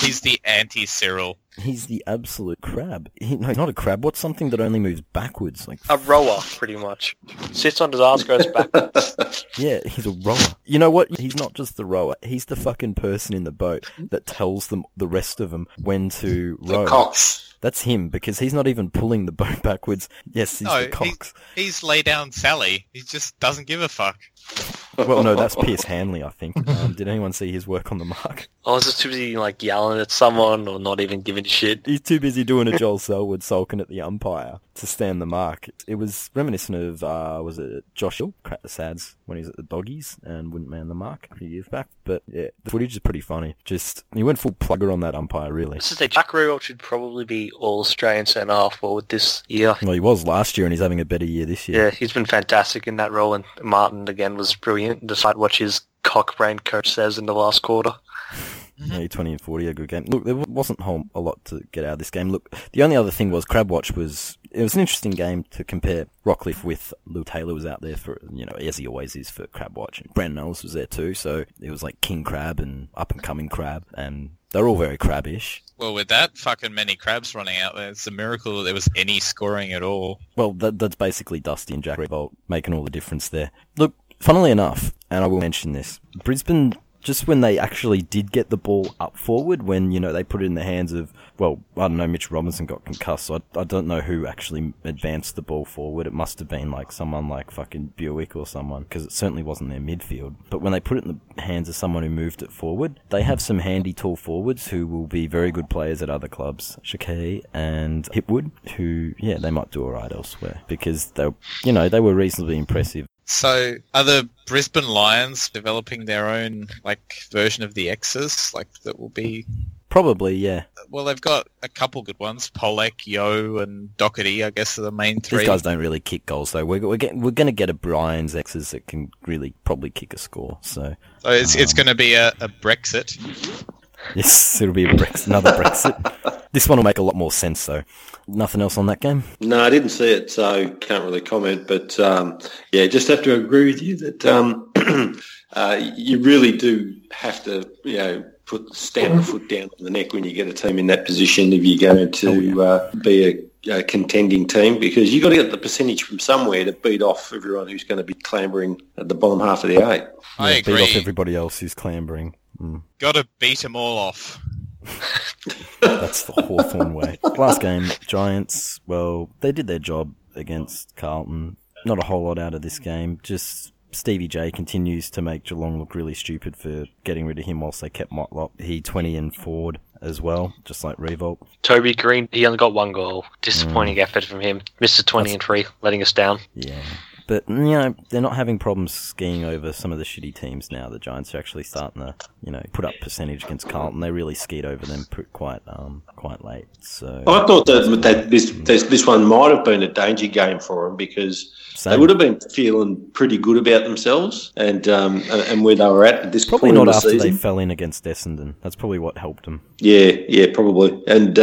He's the anti-Cyril. He's the absolute crab. He's not a crab. What's something that only moves backwards? Like a rower, pretty much. Sits on his ass, goes backwards. Yeah, he's a rower. You know what? He's not just the rower. He's the fucking person in the boat that tells them, the rest of them, when to row. The Cox. That's him, because he's not even pulling the boat backwards. Yes, he's the Cox. He's lay down Sally. He just doesn't give a fuck. Well, no, that's Pierce Hanley, I think. Did anyone see his work on the mark? I was just too busy, like, yelling at someone or not even giving a shit. He's too busy doing a Joel Selwood sulking at the umpire to stand the mark. It was reminiscent of, was it Josh Hill, cracked the sads when he was at the Doggies and wouldn't man the mark a few years back. But yeah, the footage is pretty funny. Just, he went full plugger on that umpire, really. This is the Jack Rewalt should probably be All-Australian centre-half forward this year. Well, he was last year and he's having a better year this year. Yeah, he's been fantastic in that role, and Martin, again, was brilliant, despite what his cock-brained coach says in the last quarter. Yeah, 20 and 40, a good game. Look, there wasn't a lot to get out of this game. Look, the only other thing was Crabwatch was... It was an interesting game to compare Rockcliffe with. Lou Taylor was out there for, you know, as he always is for Crabwatch. And Brandon Knowles was there too, so it was like King Crab and up-and-coming Crab, and they're all very crabbish. Well, with that fucking many crabs running out there, it's a miracle that there was any scoring at all. Well, that's basically Dusty and Jack Rebolt making all the difference there. Look, funnily enough, and I will mention this, Brisbane... Just when they actually did get the ball up forward, when, you know, they put it in the hands of, well, I don't know, Mitch Robinson got concussed, so I don't know who actually advanced the ball forward. It must have been, like, someone like fucking Buick or someone, because it certainly wasn't their midfield. But when they put it in the hands of someone who moved it forward, they have some handy tall forwards who will be very good players at other clubs. Shakey and Hipwood, who, yeah, they might do all right elsewhere, because they, you know, they were reasonably impressive. So are the Brisbane Lions developing their own, like, version of the X's, like, that will be... Probably, yeah. Well, they've got a couple good ones. Pollock, Yo, and Doherty, I guess, are the main three. These guys don't really kick goals, though. We're going to get a Brian's X's that can really probably kick a score, so... So it's going to be a Brexit. Yes, it'll be another Brexit. This one will make a lot more sense, though. Nothing else on that game? No, I didn't see it, so can't really comment. But, yeah, just have to agree with you that you really do have to, you know, put stamp a foot down on the neck when you get a team in that position if you're going to be a contending team, because you've got to get the percentage from somewhere to beat off everyone who's going to be clambering at the bottom half of the eight. I agree. Beat off everybody else who's clambering. Mm. Got to beat them all off. That's the Hawthorn way. Last game, Giants, well, they did their job against Carlton. Not a whole lot out of this game. Just Stevie J continues to make Geelong look really stupid for getting rid of him whilst they kept Motlop. He 20 and forward as well, just like Revolt. Toby Green, he only got one goal. Disappointing effort from him. Mr. 20 and 3, letting us down. Yeah. But, you know, they're not having problems skiing over some of the shitty teams now. The Giants are actually starting to, you know, put up percentage against Carlton. They really skied over them quite late. So I thought that this one might have been a danger game for them, because they would have been feeling pretty good about themselves and where they were at this probably point not in the after season. They fell in against Essendon. That's probably what helped them. Yeah, probably. And,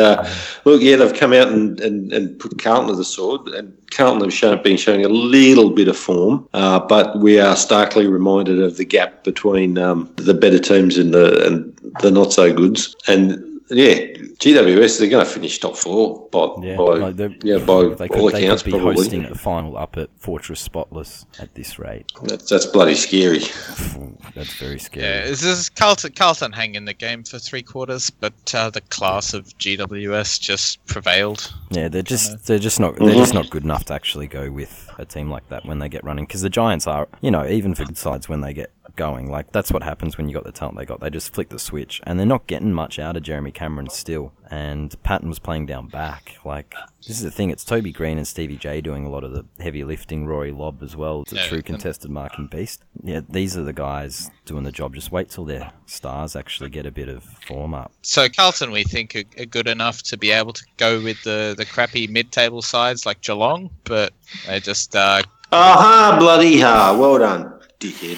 look, yeah, they've come out and put Carlton to the sword, and Carlton have been showing a little bit of form, but we are starkly reminded of the gap between the better teams and the not so goods. And yeah, GWS, they're going to finish top four by all accounts. They could be probably hosting the final up at Fortress Spotless at this rate. That's bloody scary. That's very scary. Yeah, this is Carlton hang in the game for three quarters, but the class of GWS just prevailed. Yeah, they're just not good enough to actually go with a team like that when they get running, because the Giants are, you know, even for good sides when they get going, like, that's what happens when you got the talent they got. They just flick the switch, and they're not getting much out of Jeremy Cameron still. And Patton was playing down back. Like, this is the thing, it's Toby Green and Stevie J doing a lot of the heavy lifting, Rory Lobb as well. It's a true contested marking beast. Yeah, these are the guys doing the job. Just wait till their stars actually get a bit of form up. So Carlton, we think, are good enough to be able to go with the crappy mid-table sides like Geelong, but they just... bloody ha, well done. Dickhead.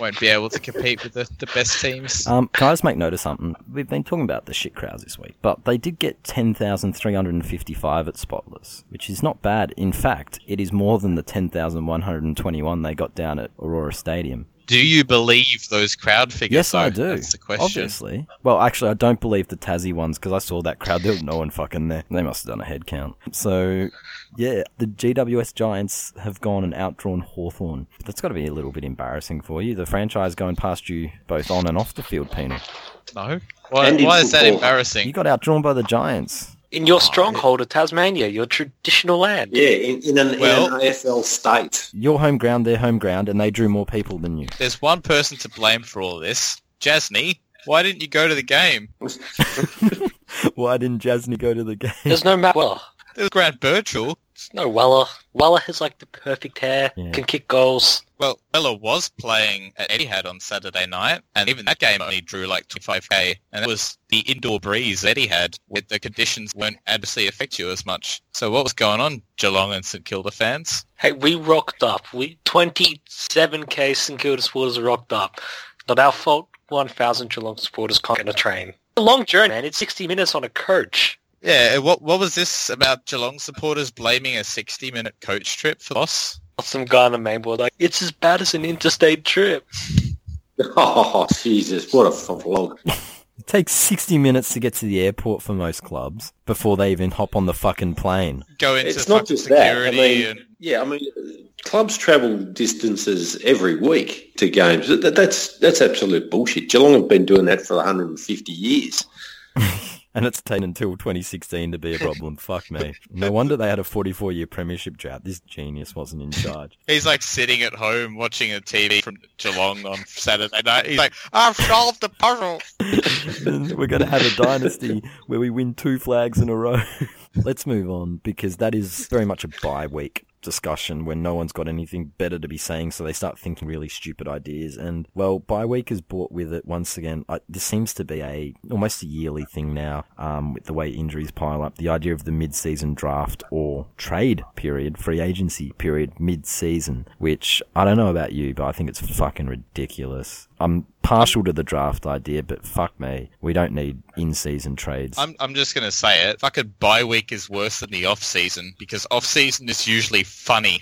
Won't be able to compete with the best teams. Can I just make note of something? We've been talking about the shit crowds this week, but they did get 10,355 at Spotless, which is not bad. In fact, it is more than the 10,121 they got down at Aurora Stadium. Do you believe those crowd figures? Yes, I do. That's the question. Obviously. Well, actually, I don't believe the Tassie ones, because I saw that crowd. There was no one fucking there. They must have done a head count. So, yeah, the GWS Giants have gone and outdrawn Hawthorn. That's got to be a little bit embarrassing for you. The franchise going past you both on and off the field, Pina. No. Why is that embarrassing? You got outdrawn by the Giants. In your stronghold of Tasmania, your traditional land. Yeah, in an AFL state. Your home ground, their home ground, and they drew more people than you. There's one person to blame for all this. Jasny, why didn't you go to the game? Why didn't Jasny go to the game? There's no map. Well, there's Grant Birchall. No, Weller has like the perfect hair, can kick goals. Well, Weller was playing at Etihad on Saturday night, and even that game only drew like 25k, and that was the indoor breeze Etihad, where the conditions won't adversely affect you as much. So what was going on, Geelong and St Kilda fans? Hey, we rocked up. We 27k St Kilda supporters rocked up. Not our fault. 1,000 Geelong supporters can't get a train. A long journey, man. It's 60 minutes on a coach. Yeah, what was this about Geelong supporters blaming a 60-minute coach trip for loss? Some guy on the main board like, it's as bad as an interstate trip. Oh, Jesus, what a vlog. It takes 60 minutes to get to the airport for most clubs before they even hop on the fucking plane. Go into it's not just security that. I mean, clubs travel distances every week to games. That's absolute bullshit. Geelong have been doing that for 150 years. And it's taken until 2016 to be a problem. Fuck me. No wonder they had a 44-year premiership drought. This genius wasn't in charge. He's like sitting at home watching a TV from Geelong on Saturday night. He's like, I've solved the puzzle. We're going to have a dynasty where we win 2 flags in a row. Let's move on, because that is very much a bye week discussion when no one's got anything better to be saying, so they start thinking really stupid ideas. And well, bye week is brought with it once again. This seems to be almost a yearly thing now, with the way injuries pile up. The idea of the mid-season draft or trade period, free agency period, mid-season, which I don't know about you, but I think it's fucking ridiculous. I'm partial to the draft idea, but fuck me, we don't need in-season trades. I'm just going to say it. Fucking bye week is worse than the off-season, because off-season is usually funny.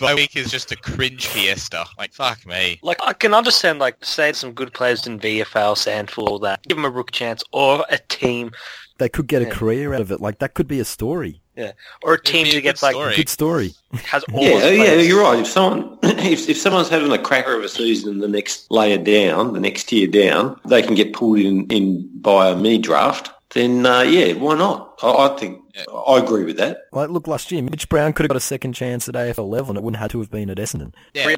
Bye week is just a cringe fiesta. Like, fuck me. Like, I can understand, like, say some good players in VFL, Sandford, all that. Give them a rook chance or a team. They could get a career out of it. Like, that could be a story. Yeah, or a team to get, like, a good story. Has all you're right. If someone's having a cracker of a season the next layer down, the next tier down, they can get pulled in by a mini-draft, then, why not? I think... I agree with that. Like, look, last year, Mitch Brown could have got a second chance at AFL level, and it wouldn't have to have been at Essendon. Yeah,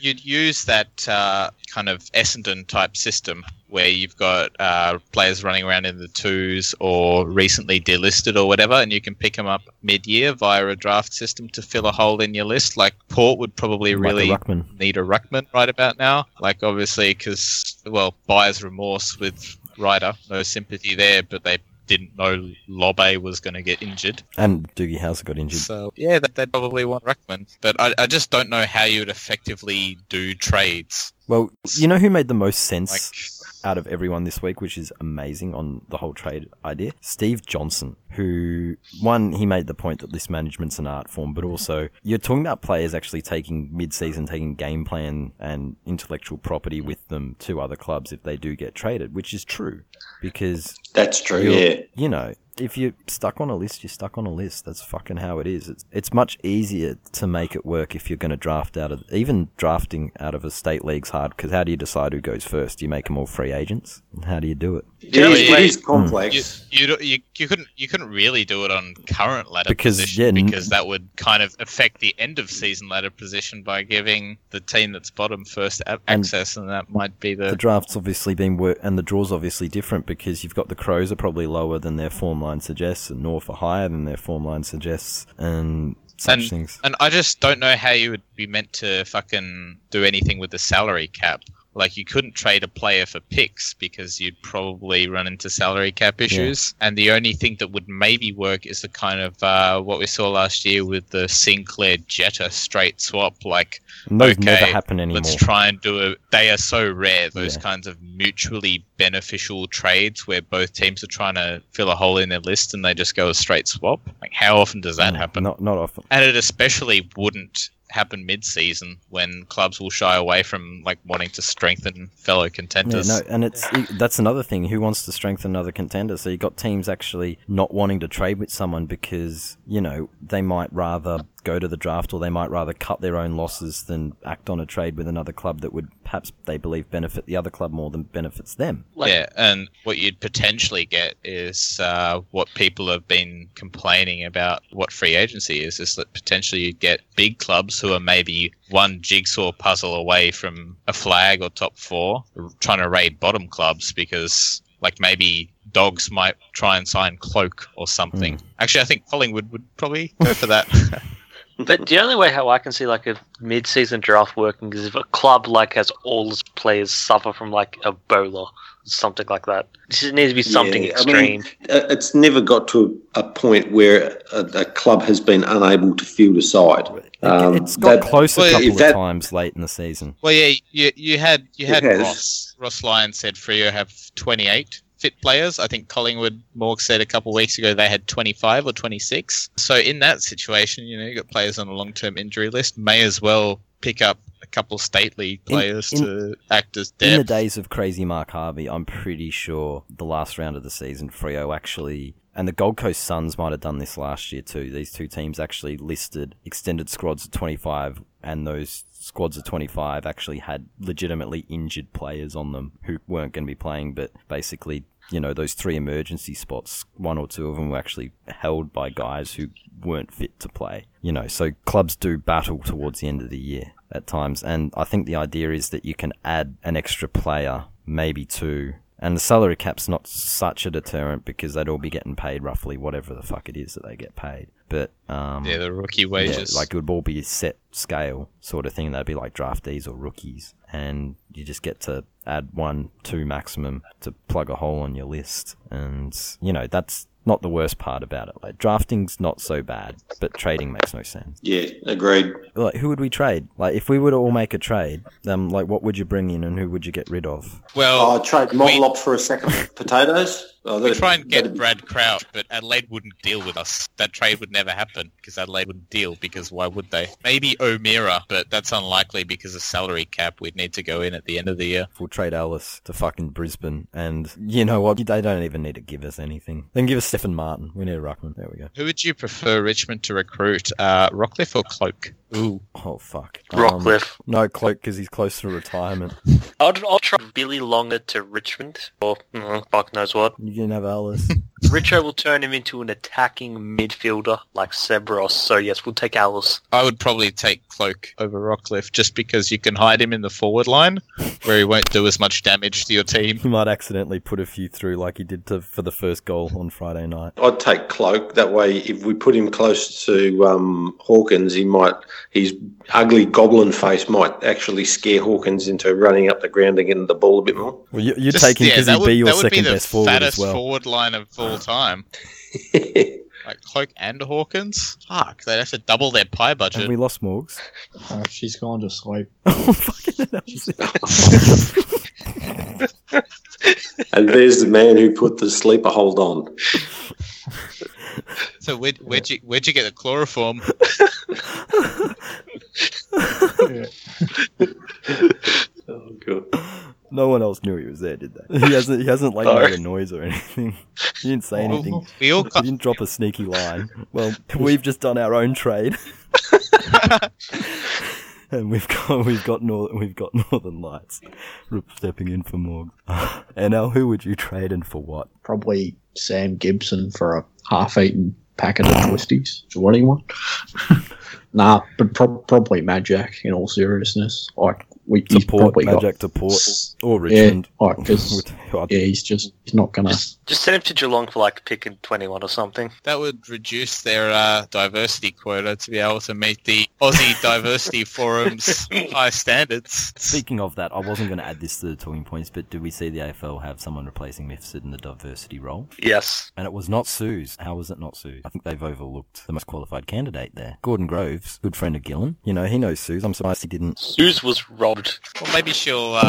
you'd use that kind of Essendon-type system where you've got players running around in the twos or recently delisted or whatever, and you can pick them up mid-year via a draft system to fill a hole in your list. Like, Port would probably really need a ruckman right about now. Like, obviously, because, well, buyer's remorse with Ryder, no sympathy there, but they didn't know Lobbe was going to get injured. And Doogie Howser got injured. So, yeah, they'd probably want Ruckman. But I just don't know how you would effectively do trades. Well, you know who made the most sense out of everyone this week, which is amazing on the whole trade idea? Steve Johnson, who, one, he made the point that this management's an art form, but also you're talking about players actually taking game plan and intellectual property with them to other clubs if they do get traded, which is true, because... That's true, yeah. You know, if you're stuck on a list, you're stuck on a list. That's fucking how it is. It's much easier to make it work if you're going to drafting out of a state league's hard, because how do you decide who goes first? Do you make them all free agents? How do you do it? It is complex. You couldn't really do it on current ladder position, because that would kind of affect the end of season ladder position by giving the team that's bottom first access, and that might be the draft's obviously been work, and the draw's obviously different, because you've got the Crows are probably lower than their form line suggests, and North are higher than their form line suggests, and such things. And I just don't know how you would be meant to fucking do anything with the salary cap. Like, you couldn't trade a player for picks, because you'd probably run into salary cap issues. Yeah. And the only thing that would maybe work is the kind of what we saw last year with the Sinclair Jetta straight swap. Like, never happen anymore. Let's try and do it. They are so rare, those kinds of mutually beneficial trades where both teams are trying to fill a hole in their list and they just go a straight swap. Like, how often does that happen? Not often. And it especially wouldn't happen mid-season, when clubs will shy away from like wanting to strengthen fellow contenders. Yeah, no, and that's another thing. Who wants to strengthen another contender? So you've got teams actually not wanting to trade with someone because, you know, they might rather go to the draft, or they might rather cut their own losses than act on a trade with another club that would perhaps they believe benefit the other club more than benefits them. Yeah, and what you'd potentially get is what people have been complaining about what free agency is that potentially you get big clubs who are maybe one jigsaw puzzle away from a flag or top 4 trying to raid bottom clubs, because like maybe dogs might try and sign Cloak or something. Actually, I think Collingwood would probably go for that. But the only way how I can see like a mid-season draft working is if a club like has all its players suffer from like Ebola. Something like that. It needs to be something extreme. I mean, it's never got to a point where a club has been unable to field a side. It's got close a couple of times late in the season. Well, yeah, you had Ross Lyon said Freo have 28 fit players. I think Collingwood Morg said a couple of weeks ago they had 25 or 26. So in that situation, you know, you got players on a long-term injury list. May as well pick up a couple of stately players to act as depth. In the days of crazy Mark Harvey, I'm pretty sure the last round of the season, Freo actually, and the Gold Coast Suns might have done this last year too, these two teams actually listed extended squads of 25, and those squads of 25 actually had legitimately injured players on them who weren't going to be playing, but basically, you know, those three emergency spots, one or two of them were actually held by guys who weren't fit to play. You know, so clubs do battle towards the end of the year at times. And I think the idea is that you can add an extra player, maybe two. And the salary cap's not such a deterrent because they'd all be getting paid roughly whatever the fuck it is that they get paid. But the rookie wages. Yeah, like it would all be a set scale sort of thing. They'd be like draftees or rookies. And you just get to add one, two maximum to plug a hole on your list. And, you know, that's not the worst part about it. Like drafting's not so bad, but trading makes no sense. Yeah, agreed. Like, who would we trade? Like, if we were to all make a trade, like, what would you bring in and who would you get rid of? Well, I'd trade Motlop for a sack of potatoes. We try and get Brad Crouch, but Adelaide wouldn't deal with us. That trade would never happen because Adelaide wouldn't deal, because why would they? Maybe O'Meara, but that's unlikely because of salary cap. We'd need to go in at the end of the year. We'll trade Ellis to fucking Brisbane, and you know what? They don't even need to give us anything. Then give us Stephen Martin. We need a ruckman. There we go. Who would you prefer Richmond to recruit, Rockcliffe or Cloak? Ooh. Oh, fuck. Rockcliffe. No, Cloak, because he's close to retirement. I'll try Billy Longer to Richmond, or fuck knows what. You can have Alice. Richo will turn him into an attacking midfielder like Sebros, so yes, we'll take Alice. I would probably take Cloak over Rockcliffe, just because you can hide him in the forward line, where he won't do as much damage to your team. He might accidentally put a few through like he did for the first goal on Friday night. I'd take Cloak, that way if we put him close to Hawkins, he might... His ugly goblin face might actually scare Hawkins into running up the ground and getting the ball a bit more. Well, you're taking because he'd be your second best forward as well. That would be the fattest forward line of all time. Like Cloak and Hawkins? Fuck, they'd have to double their pie budget. And we lost Morgs. She's gone to sleep. Oh, fucking hell. And there's the man who put the sleeper hold on. So where'd you get the chloroform? Oh god! No one else knew he was there, did they? He hasn't like made a noise or anything. He didn't say anything. He didn't drop a sneaky line. Well, we've just done our own trade. And we've got Northern Lights stepping in for Morg. And now, who would you trade and for what? Probably Sam Gibson for a half-eaten packet of twisties. Do you want anyone? Nah, but probably Magic. In all seriously, like he's probably Magic to Port or Richmond. Yeah, because he's not gonna. Just send him to Geelong for like pick in 21 or something. That would reduce their diversity quota to be able to meet the Aussie Diversity Forum's high standards. Speaking of that, I wasn't going to add this to the talking points, but did we see the AFL have someone replacing Mifsud in the diversity role? Yes, and it was not Suze. How was it not Suze? I think they've overlooked the most qualified candidate there, Gordon Grove. Good friend of Gillan. You know, he knows Suze. I'm surprised he didn't. Suze was robbed. Well, maybe she'll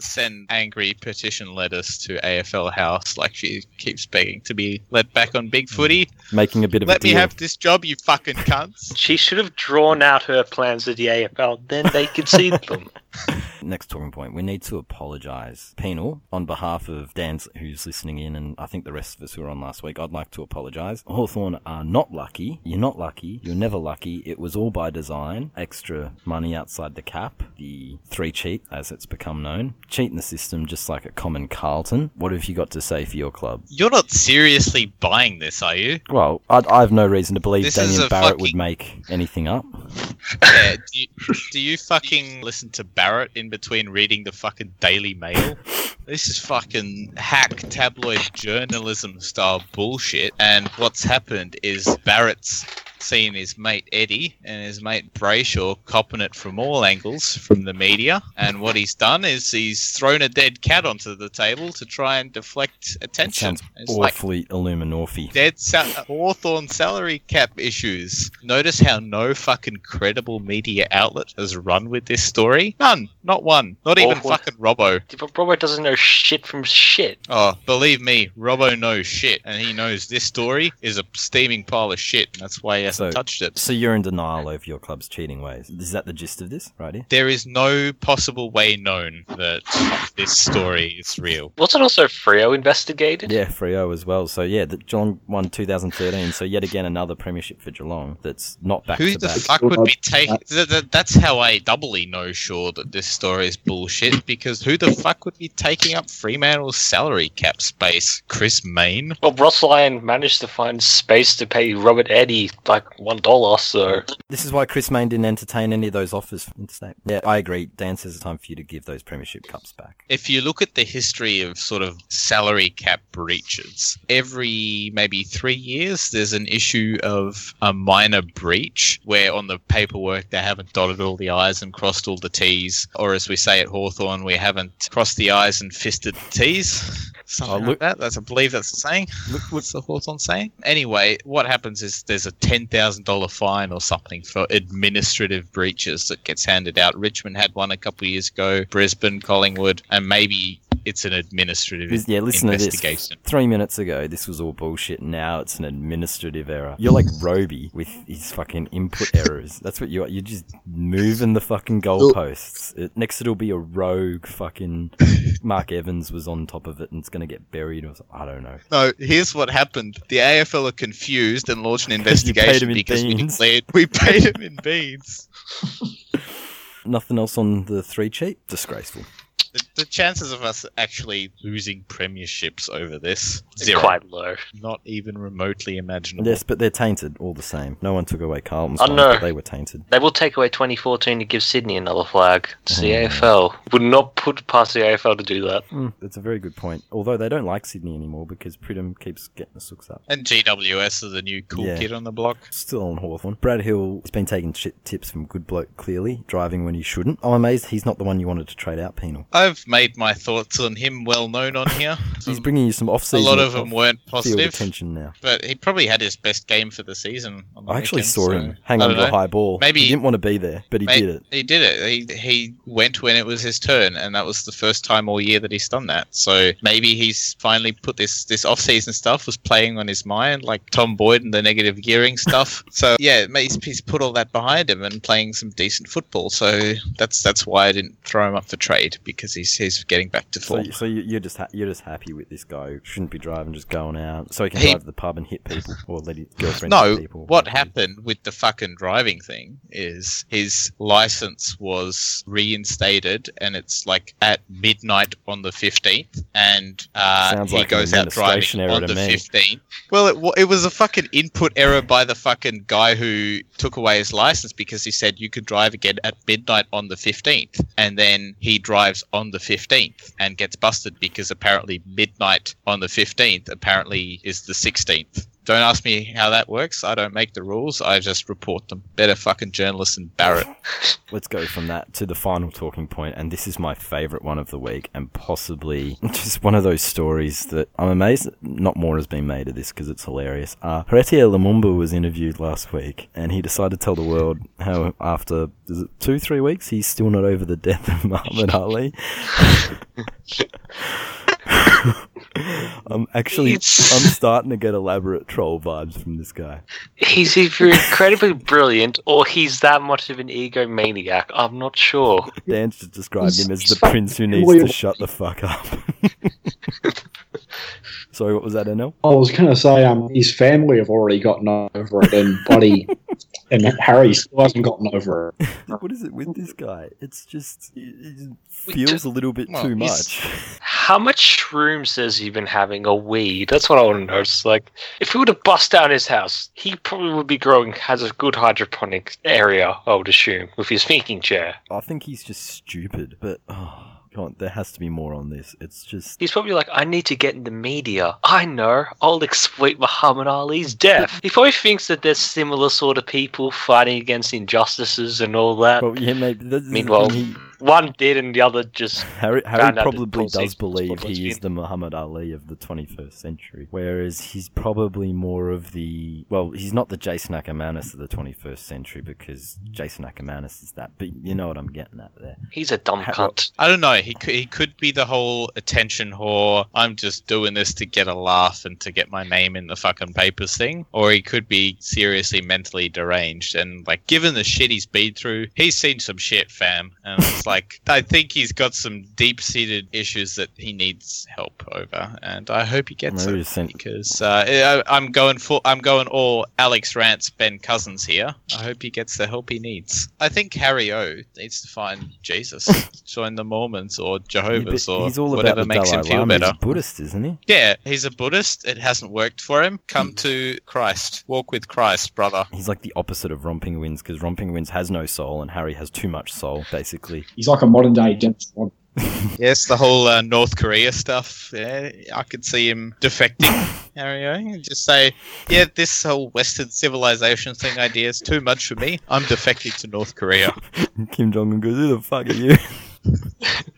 send angry petition letters to AFL House, like she keeps begging to be let back on Big Footy. Making a bit of a deal. Let me have this job, you fucking cunts. She should have drawn out her plans to the AFL, then they could see them. Next talking point, we need to apologise. Penal, on behalf of Dan, who's listening in, and I think the rest of us who were on last week, I'd like to apologise. Hawthorn are not lucky. You're not lucky. You're never lucky. It was all by design. Extra money outside the cap. The three cheat, as it's become known. Cheating the system just like a common Carlton. What have you got to say for your club? You're not seriously buying this, are you? Well, I have no reason to believe this Damien Barrett would make anything up. Yeah, do you fucking listen to Barrett in between reading the fucking Daily Mail? This is fucking hack tabloid journalism style bullshit. And what's happened is Barrett's seen his mate Eddie and his mate Brayshaw copping it from all angles from the media, and what he's done is he's thrown a dead cat onto the table to try and deflect attention. That sounds awfully Illuminorphy. Dead Hawthorn salary cap issues. Notice how no fucking credible media outlet has run with this story. None. Not one. Not even fucking Robbo. But Robbo doesn't know shit from shit. Oh, believe me, Robbo knows shit, and he knows this story is a steaming pile of shit, and that's why he hasn't touched it. So you're in denial over your club's cheating ways. Is that the gist of this right here? There is no possible way known that this story is real. Wasn't also Freo investigated? Yeah, Freo as well. So yeah, the Geelong won 2013, so yet again another premiership for Geelong that's not back to back. Who the fuck would be taking... That's how I doubly know sure that this story is bullshit, because who the fuck would be taking up Fremantle's salary cap space? Chris Mayne? Well, Ross Lyon managed to find space to pay Robert Eddy like $1, so... This is why Chris Mayne didn't entertain any of those offers interstate. Yeah, I agree. Dan says it's time for you to give those premiership cups back. If you look at the history of sort of salary cap breaches, every maybe 3 years there's an issue of a minor breach where on the paperwork they haven't dotted all the I's and crossed all the T's, or as we say at Hawthorn, we haven't crossed the I's and fisted the T's. Like that. That's, I believe that's the saying. What's the Hawthorn saying? Anyway, what happens is there's a $10,000 fine or something for administrative breaches that gets handed out. Richmond had one a couple of years ago, Brisbane, Collingwood, and maybe it's an administrative investigation. To this. 3 minutes ago, this was all bullshit. Now it's an administrative error. You're like Roby with his fucking input errors. That's what you are. You're just moving the fucking goalposts. Next it'll be a rogue fucking... Mark Evans was on top of it and it's going to get buried or something. I don't know. No, here's what happened. The AFL are confused and launched an investigation because we paid him in beans. Nothing else on the three cheap? Disgraceful. The chances of us actually losing premierships over this are quite low. Not even remotely imaginable. Yes, but they're tainted all the same. No one took away Carlton's but they were tainted. They will take away 2014 to give Sydney another flag. It's the AFL. Would not put past the AFL to do that. That's a very good point. Although they don't like Sydney anymore because Pridham keeps getting the sooks up. And GWS are the new cool kid on the block. Still on Hawthorn. Brad Hill has been taking tips from good bloke, clearly. Driving when he shouldn't. I'm amazed he's not the one you wanted to trade out, Penal. I've made my thoughts on him well known on here. He's bringing you some off-season. A lot of them weren't positive. Attention now. But he probably had his best game for the season. I actually saw him hang on to a high ball. Maybe he didn't want to be there, but he did it. He did it. He went when it was his turn, and that was the first time all year that he's done that. So maybe he's finally put this off-season stuff was playing on his mind, like Tom Boyd and the negative gearing stuff. So yeah, he's put all that behind him and playing some decent football. So that's why I didn't throw him up for trade, because he's getting back to form. So you're just happy with this guy who shouldn't be driving, just going out, so he can drive to the pub and hit people or let his girlfriend hit people. No, what happened with the fucking driving thing is his license was reinstated, and it's like at midnight on the 15th, and he goes out driving on the 15th. Well, it was a fucking input error by the fucking guy who took away his license, because he said you could drive again at midnight on the 15th, and then he drives on the 15th and gets busted, because apparently midnight on the 15th apparently is the 16th. Don't ask me how that works. I don't make the rules. I just report them. Better fucking journalist than Barrett. Let's go from that to the final talking point, and this is my favourite one of the week, and possibly just one of those stories that I'm amazed that not more has been made of this, because it's hilarious. Heretier Lumumba was interviewed last week, and he decided to tell the world how after 2-3 weeks he's still not over the death of Muhammad Ali. I'm starting to get elaborate troll vibes from this guy. He's either incredibly brilliant or he's that much of an egomaniac. I'm not sure. Dan's just described him as the prince who needs to shut the fuck up. Sorry, what was that, NL? I was going to say, his family have already gotten over it, and Buddy... and Harry still hasn't gotten over it. What is it with this guy? It's just it feels a little bit too much. How much shrooms has he been having or weed? That's what I want to know. It's like, if we were to bust down his house, he probably would be growing, has a good hydroponic area, I would assume, with his thinking chair. I think he's just stupid, but... Oh. There has to be more on this. It's just... He's probably like, I need to get in the media. I know. I'll exploit Muhammad Ali's death. He probably thinks that there's similar sort of people fighting against injustices and all that. Well, yeah, maybe. Meanwhile, one did and the other just... Harry probably does believe he is the Muhammad Ali of the 21st century, whereas he's probably more of the... Well, he's not the Jason Ackermanis of the 21st century because Jason Ackermanis is that, but you know what I'm getting at there. He's a dumb cunt. I don't know. He could be the whole attention whore, I'm just doing this to get a laugh and to get my name in the fucking papers thing, or he could be seriously mentally deranged and, like, given the shit he's been through, he's seen some shit, fam, and it's like, I think he's got some deep-seated issues that he needs help over, and I hope he gets it, because I'm going all Alex Rance, Ben Cousins here. I hope he gets the help he needs. I think Harry O needs to find Jesus, join the Mormons or Jehovah's or whatever makes him feel better. He's a Buddhist, isn't he? Yeah, he's a Buddhist. It hasn't worked for him. Come to Christ. Walk with Christ, brother. He's like the opposite of Romping Winds, because Romping Winds has no soul and Harry has too much soul, basically. He's like a modern-day Dennis Rodman. Yes, the whole North Korea stuff. Yeah, I could see him defecting. Harry O, and just say, yeah, this whole Western civilization thing idea is too much for me. I'm defecting to North Korea. Kim Jong-un goes, who the fuck are you?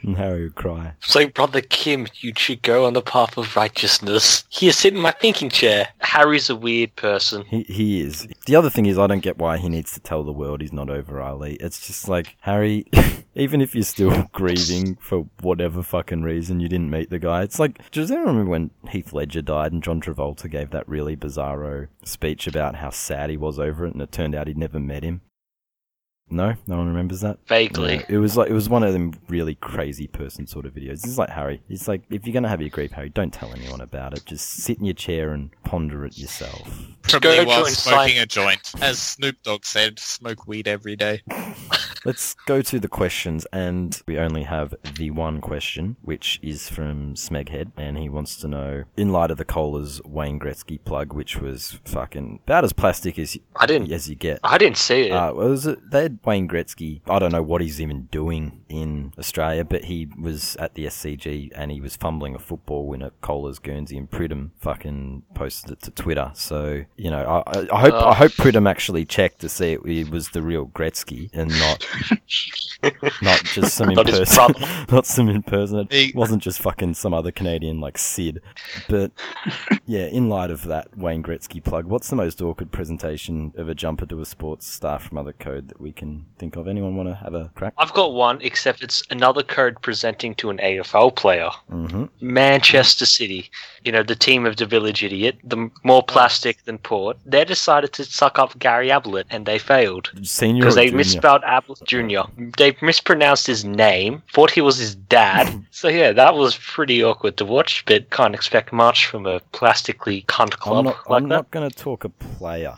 And Harry would cry. So, brother Kim, you should go on the path of righteousness. Here, sit in my thinking chair. Harry's a weird person. He is. The other thing is, I don't get why he needs to tell the world he's not over Ali. It's just like, Harry, even if you're still grieving for whatever fucking reason you didn't meet the guy, it's like, does anyone remember when Heath Ledger died and John Travolta gave that really bizarro speech about how sad he was over it and it turned out he'd never met him? No? No one remembers that? Vaguely. Yeah, it was one of them really crazy person sort of videos. It's like Harry. It's like, if you're going to have your grief, Harry, don't tell anyone about it. Just sit in your chair and ponder it yourself. Probably while smoking a joint. As Snoop Dogg said, smoke weed every day. Let's go to the questions, and we only have the one question, which is from Smeghead, and he wants to know, in light of the Kohler's Wayne Gretzky plug, which was fucking about as plastic as you get. I didn't see it. Was it? They had Wayne Gretzky. I don't know what he's even doing in Australia, but he was at the SCG and he was fumbling a football when a Kohler's Guernsey, and Pridham fucking posted it to Twitter. So, you know, I hope Pridham actually checked to see it was the real Gretzky and not... Not just some imperson. Not some imperson. It wasn't just fucking some other Canadian like Sid. But yeah, in light of that Wayne Gretzky plug, what's the most awkward presentation of a jumper to a sports star from other code that we can think of? Anyone want to have a crack? I've got one, except it's another code presenting to an AFL player. Mm-hmm. Manchester City, you know, the team of the village idiot, the more plastic than Port. They decided to suck up Gary Ablett and they failed. Senior because they misspelled Ablett. Junior. They mispronounced his name, thought he was his dad. So yeah, that was pretty awkward to watch, but can't expect much from a plastically cunt club I'm not going to talk a player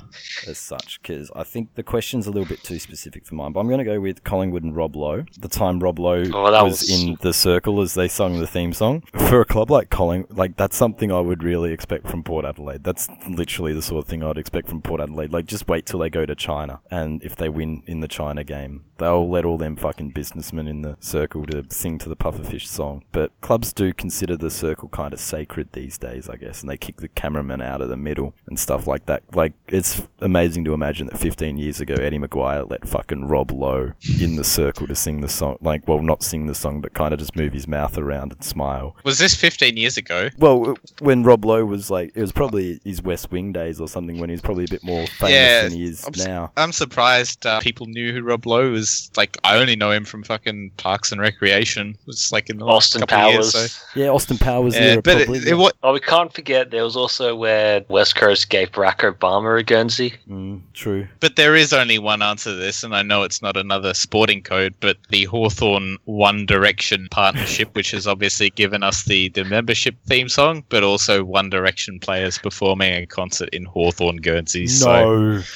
as such, because I think the question's a little bit too specific for mine, but I'm going to go with Collingwood and Rob Lowe. The time Rob Lowe was in the circle as they sung the theme song. For a club like Collingwood, like, that's something I would really expect from Port Adelaide. That's literally the sort of thing I'd expect from Port Adelaide. Like, just wait till they go to China, and if they win in the China game, they'll let all them fucking businessmen in the circle to sing to the pufferfish song. But clubs do consider the circle kind of sacred these days, I guess, and they kick the cameraman out of the middle and stuff like that. Like, it's amazing to imagine that 15 years ago, Eddie Maguire let fucking Rob Lowe in the circle to sing the song. Like, well, not sing the song, but kind of just move his mouth around and smile. Was this 15 years ago? Well, when Rob Lowe was like, it was probably his West Wing days or something, when he was probably a bit more famous than he is now. I'm surprised people knew who Rob Lowe was. Like, I only know him from fucking Parks and Recreation. It was like in the Austin Powers. Years, so. Yeah, Austin Powers. Yeah, era, but we can't forget there was also where West Coast gave Barack Obama a Guernsey. Mm, true. But there is only one answer to this, and I know it's not another sporting code, but the Hawthorn One Direction partnership, which has obviously given us the membership theme song, but also One Direction players performing a concert in Hawthorn Guernseys. No. So.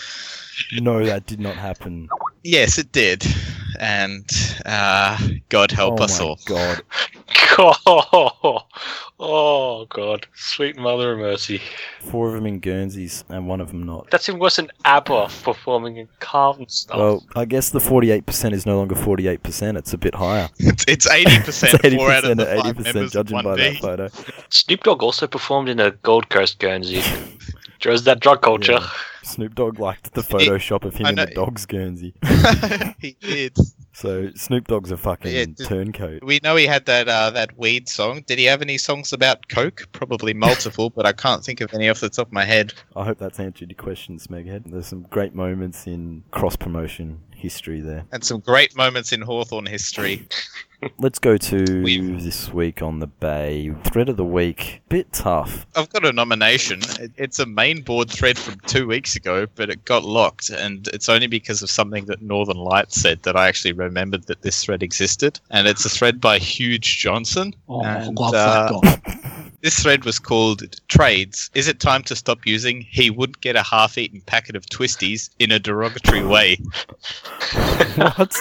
No, that did not happen. Yes, it did. And God help us all. God. Oh, God. Sweet mother of mercy. Four of them in Guernseys and one of them not. That's even worse than ABBA performing in Carltonstone. Well, I guess the 48% is no longer 48%. It's a bit higher. It's 80%. It's 80%, 4 out of 5 members judging by that photo. Snoop Dogg also performed in a Gold Coast Guernsey. Shows that drug culture. Yeah. Snoop Dogg liked the Photoshop of him in the dog's Guernsey. He did. So Snoop Dogg's a fucking turncoat. We know he had that weed song. Did he have any songs about coke? Probably multiple, but I can't think of any off the top of my head. I hope that's answered your question, Smeghead. There's some great moments in cross-promotion history there. And some great moments in Hawthorn history. Let's go to this week on the Bay. Thread of the week. Bit tough. I've got a nomination. It's a main board thread from 2 weeks ago, but it got locked, and it's only because of something that Northern Light said that I actually remembered that this thread existed. And it's a thread by Hugh Johnson. Oh, and, this thread was called Trades. Is it time to stop using he would get a half-eaten packet of Twisties in a derogatory way? What?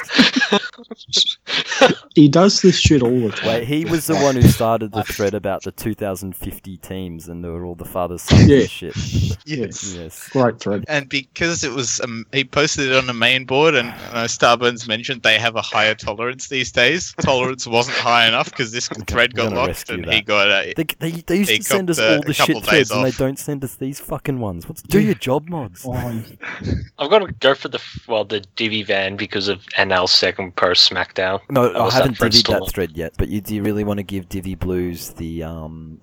He does this shit all the time. Wait, he was the one who started the thread about the 2050 teams and there were all the father-son shit. Yes. Great thread. And because it was, he posted it on the main board and Starburns mentioned they have a higher tolerance these days. Tolerance wasn't high enough because this thread got locked and he got a... They used to send us all the shit threads and they don't send us these fucking ones. Do your job, mods. I've got to go for the Divi van because of NL's second post SmackDown. No, I haven't divvied that thread yet, but do you really want to give Divi Blues the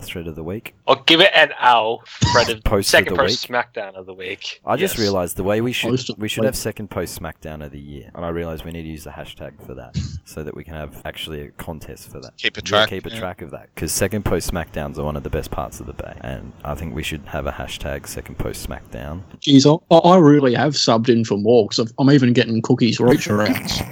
thread of the week? I'll give it NL thread of second post SmackDown of the week. I just realised the way we should have second post SmackDown of the year, and I realised we need to use the hashtag for that so that we can have actually a contest for that. Keep a track of that because second post SmackDowns are one of the best parts of the Bay, and I think we should have a hashtag second post SmackDown. Jeez, I really have subbed in for more because I'm even getting cookies reach arounds.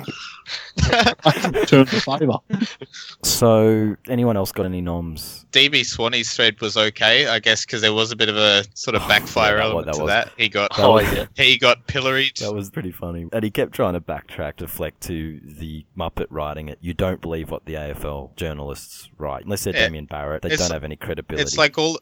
So, anyone else got any noms? DB Swanee's thread was okay, I guess, because there was a bit of a sort of backfire element to that. He got pilloried. That was pretty funny. And he kept trying to backtrack, deflect to the Muppet writing it. You don't believe what the AFL journalists write. Unless they're Damien Barrett. They don't have any credibility. It's like all...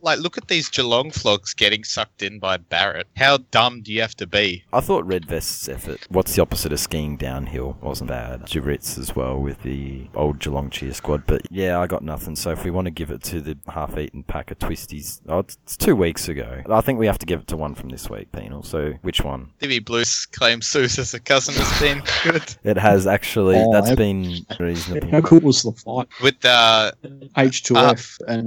Like, look at these Geelong flogs getting sucked in by Barrett. How dumb do you have to be? I thought Red Vest's effort, what's the opposite of skiing downhill, wasn't bad. Gibritz as well with the old Geelong cheer squad. But yeah, I got nothing. So if we want to give it to the half-eaten pack of Twisties, it's 2 weeks ago. I think we have to give it to one from this week, Penal. So which one? Divi Blues claims Seuss as a cousin has been good. It has actually. That's been reasonable. How cool was the fight? With the... H2F and...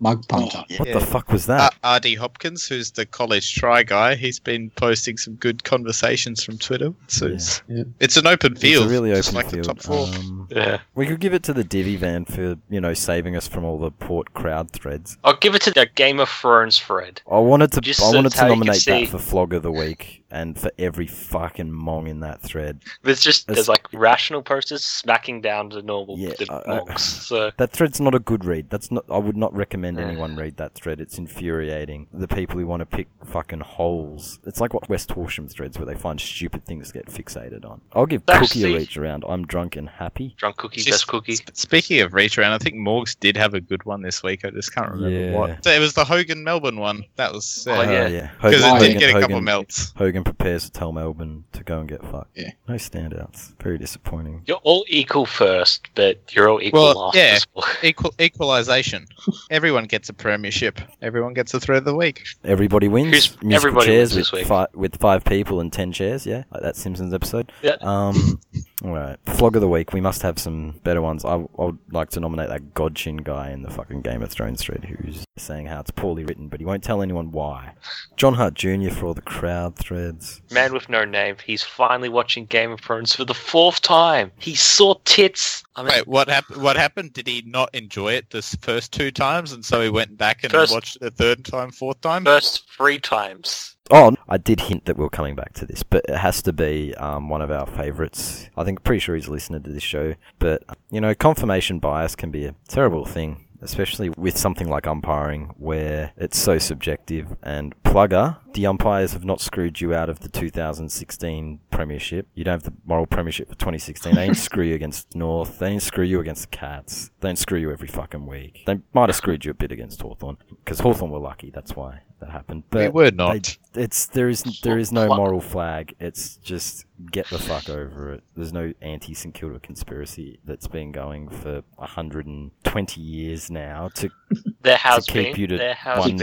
Mug punter. Oh, yeah. What the fuck was that? R.D. Hopkins, who's the college try guy, he's been posting some good conversations from Twitter. So it's an open field. It's a really open just like field. The top four. We could give it to the Divi van for saving us from all the Port crowd threads. I'll give it to the Game of Thrones thread. I wanted to nominate that for Flog of the Week. And for every fucking mong in that thread. There's like rational posters smacking down the normal monks. So. That thread's not a good read. I would not recommend anyone read that thread. It's infuriating. The people who want to pick fucking holes. It's like what West Horsham threads where they find stupid things to get fixated on. I'll give Cookie a reach around. I'm drunk and happy. Drunk Cookie, best Cookie. Speaking of reach around, I think Morgs did have a good one this week. I just can't remember what. So it was the Hogan Melbourne one. That was... Because it did get a couple of melts. Hogan prepares to tell Melbourne to go and get fucked. Yeah. No standouts. Very disappointing. You're all equal first, but you're all equal last. Yeah. Equalisation. Everyone gets a premiership. Everyone gets a thread of the week. Everybody wins. Everybody wins this week. With 5 people and 10 chairs, yeah? Like that Simpsons episode. Yeah. All right. Flog of the week. We must have some better ones. I would like to nominate that Godchin guy in the fucking Game of Thrones thread who's saying how it's poorly written, but he won't tell anyone why. John Hart Jr. for all the crowd thread. Man with no name. He's finally watching Game of Thrones for the 4th time. He saw tits. I mean, wait, what happened? Did he not enjoy it the first 2 times, and so he went back and watched it the 3rd time, 4th time? First 3 times. Oh, I did hint that we were coming back to this, but it has to be one of our favourites. I think pretty sure he's listened to this show, but confirmation bias can be a terrible thing. especially with something like umpiring where it's so subjective. And Plugger, the umpires have not screwed you out of the 2016 premiership. You don't have the moral premiership for 2016. They didn't screw you against North. They didn't screw you against the Cats. They didn't screw you every fucking week. They might have screwed you a bit against Hawthorn, because Hawthorn were lucky. That's why that happened. But they were not. There is no moral flag. It's just get the fuck over it. There's no anti-St Kilda conspiracy that's been going for 120 years now to, keep you to one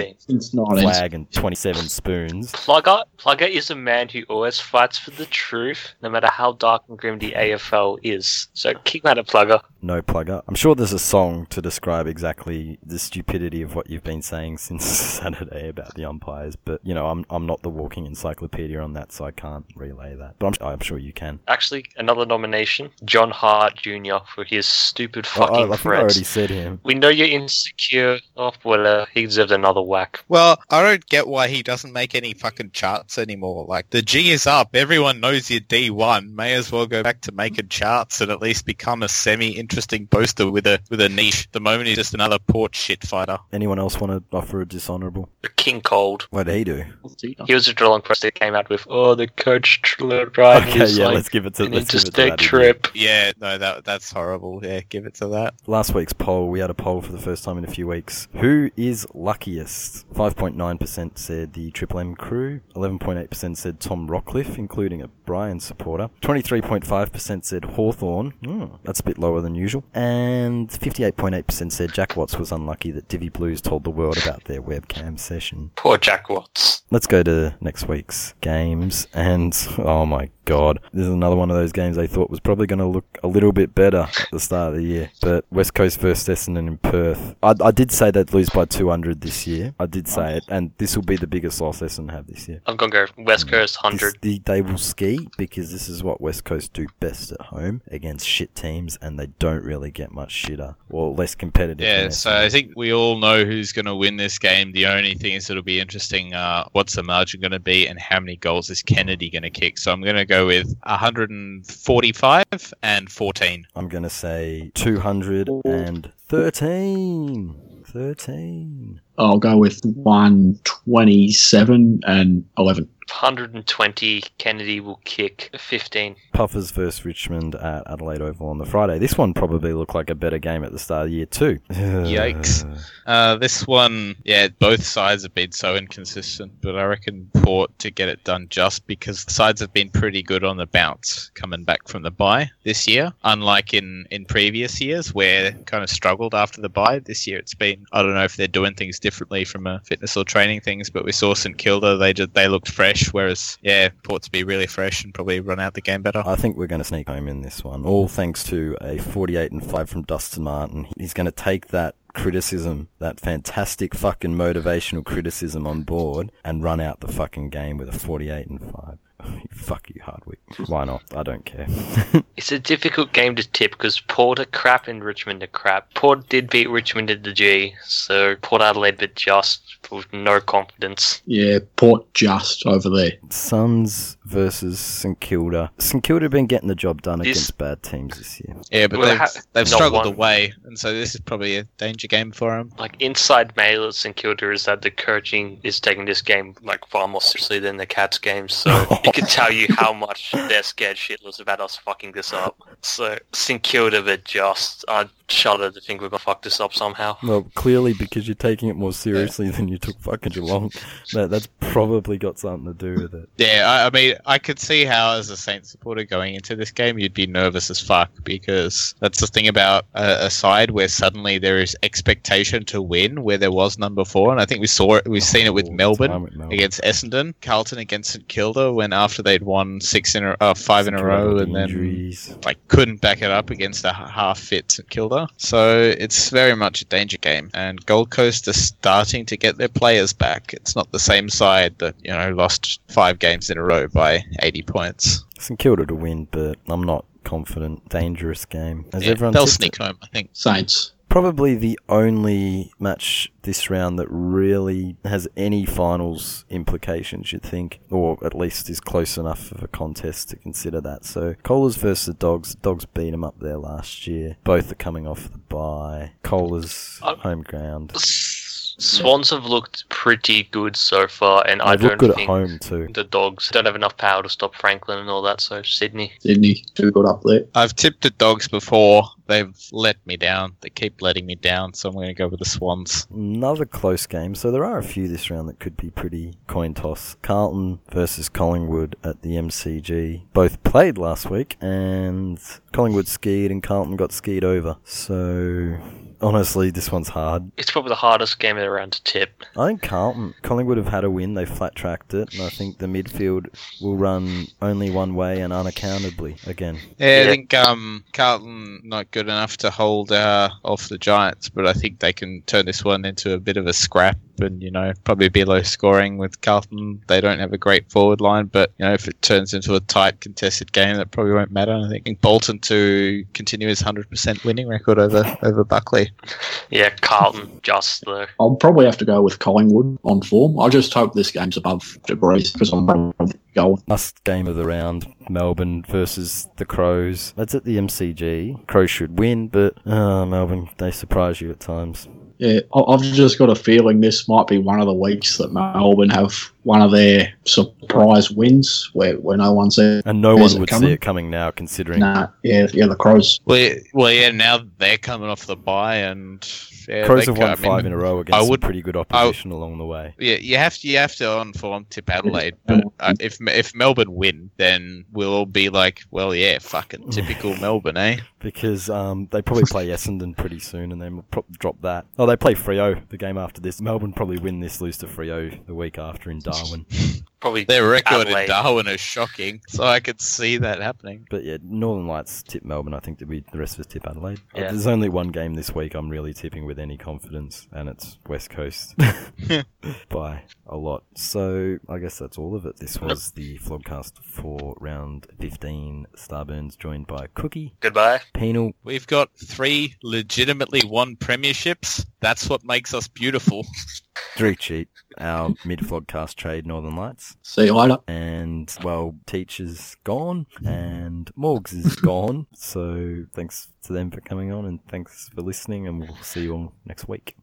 flag and 27 spoons. Plugger is a man who always fights for the truth, no matter how dark and grim the AFL is. So keep out of Plugger. No Plugger. I'm sure there's a song to describe exactly the stupidity of what you've been saying since Saturday about the umpires, but, you know, I'm not the walking encyclopedia on that, so I can't relay that. But I'm sure you can. Actually, another nomination, John Hart Jr. for his stupid fucking threats. I already said him. We know you're insecure. Oh, well, he deserves another whack. Well, I don't get why he doesn't make any fucking charts anymore. Like, the G is up. Everyone knows you're D1. May as well go back to making charts and at least become a semi-interesting boaster with a niche. The moment he's just another port shit fighter. Anyone else want to offer a dishonourable? King Cold. What did he do? He was a Geelong press that came out with, oh, the coach tried his, yeah, like, let's give it to, an interstate trip. Yeah, no, that's horrible. Yeah, give it to that. Last week's poll, we had a poll for the first time in a few weeks. Who is luckiest? 5.9% said the Triple M crew. 11.8% said Tom Rockcliffe, including a Brian supporter. 23.5% said Hawthorn. That's a bit lower than usual. And 58.8% said Jack Watts was unlucky that Divi Blues told the world about their webcam session. Poor Jack Watts. Let's go to next week's games, and oh my god, this is another one of those games they thought was probably going to look a little bit better at the start of the year, but West Coast versus Essendon in Perth. I did say they'd lose by 200 this year. I did say it, and this will be the biggest loss Essendon have this year. I'm going to go West Coast 100. They will ski, because this is what West Coast do best at home against shit teams, and they don't really get much shitter, or less competitive. Yeah, so I think we all know who's going to win this game. The only thing is, it'll be interesting what's the margin going to be and how many goals is Kennedy going to kick. So I'm going to go with 145 and 14. I'm going to say 213. 13. I'll go with 127 and 11. 120, Kennedy will kick 15. Puffers versus Richmond at Adelaide Oval on the Friday. This one probably looked like a better game at the start of the year too. Yikes. This one, yeah, both sides have been so inconsistent, but I reckon Port to get it done just because the sides have been pretty good on the bounce coming back from the bye this year, unlike in previous years where kind of struggled after the bye. This year it's been, I don't know if they're doing things differently from a fitness or training things, but we saw St Kilda, they looked fresh, whereas, yeah, Port to be really fresh and probably run out the game better. I think we're going to sneak home in this one, all thanks to a 48-5 from Dustin Martin. He's going to take that criticism, that fantastic fucking motivational criticism on board and run out the fucking game with a 48-5. Fuck you, Hardwick. Why not? I don't care. It's a difficult game to tip because Port are crap and Richmond are crap. Port did beat Richmond at the G, so Port Adelaide but just with no confidence. Yeah, Port just over there. Suns versus St Kilda. St Kilda have been getting the job done against bad teams this year. Yeah, but they've struggled away, and so this is probably a danger game for them. Like, inside mail at St Kilda is that the coaching is taking this game like far more seriously than the Cats game, so... I can tell you how much they're scared shitless about us fucking this up. So, St Kilda, but just, I shudder to think we're going to fuck this up somehow. Well, clearly because you're taking it more seriously than you took fucking Geelong. That's probably got something to do with it. Yeah, I mean, I could see how as a Saints supporter going into this game, you'd be nervous as fuck, because that's the thing about a side where suddenly there is expectation to win where there was none before. And I think we've seen it with Melbourne against Essendon, Carlton against St Kilda when after they'd won five in a row, and then like couldn't back it up against a half-fit St Kilda. So it's very much a danger game, and Gold Coast are starting to get their players back. It's not the same side that, you know, lost 5 games in a row by 80 points. St Kilda to win, but I'm not confident. Dangerous game. They'll sneak home, I think. Saints. probably the only match this round that really has any finals implications, you'd think, or at least is close enough of a contest to consider that. So Kohlers versus the Dogs. The Dogs beat them up there last year. Both are coming off the bye. Kohlers, home ground. Swans have looked pretty good so far, and I don't think at home too. The Dogs don't have enough power to stop Franklin and all that, so Sydney, too good up there. I've tipped the Dogs before. They've let me down. They keep letting me down, so I'm going to go with the Swans. Another close game. So there are a few this round that could be pretty coin toss. Carlton versus Collingwood at the MCG. Both played last week, and Collingwood skied and Carlton got skied over. So honestly, this one's hard. It's probably the hardest game of the round to tip. I think Collingwood have had a win. They flat-tracked it, and I think the midfield will run only one way and unaccountably again. Yeah, I think Carlton not good enough to hold off the Giants, but I think they can turn this one into a bit of a scrap and, you know, probably be low scoring with Carlton. They don't have a great forward line, but, you know, if it turns into a tight contested game, that probably won't matter. I think Bolton to continue his 100% winning record over Buckley. Yeah, Carlton, just though. I'll probably have to go with Collingwood on form. I just hope this game's above degrees because I'm probably going. Last game of the round, Melbourne versus the Crows. That's at the MCG. Crows should win, but Melbourne, they surprise you at times. Yeah, I've just got a feeling this might be one of the weeks that Melbourne have one of their surprise wins where no one sees it coming. And no one would see it coming now, considering. Nah, yeah, the Crows. Well, now they're coming off the bye and. Yeah, Crows have won 5 in a row against pretty good opposition along the way. Yeah, you have to on form tip Adelaide, but if Melbourne win, then we'll all be like, well, yeah, fucking typical Melbourne, eh? Because they probably play Essendon pretty soon, and then drop that. Oh, they play Freo the game after this. Melbourne probably win this, lose to Freo the week after in Darwin. Probably their record Adelaide. In Darwin is shocking, so I could see that happening. But yeah, Northern Lights tip Melbourne. I think the rest of us tip Adelaide. Yeah. There's only one game this week I'm really tipping with any confidence, and it's West Coast by a lot. So I guess that's all of it. This was the vlogcast for round 15. Starburns joined by Cookie. Goodbye. Penal. We've got 3 legitimately won premierships. That's what makes us beautiful. Drew Cheat, our mid-vlogcast trade, Northern Lights. See you later. And, well, Teacher's gone, and Morgs is gone. So thanks to them for coming on, and thanks for listening, and we'll see you all next week.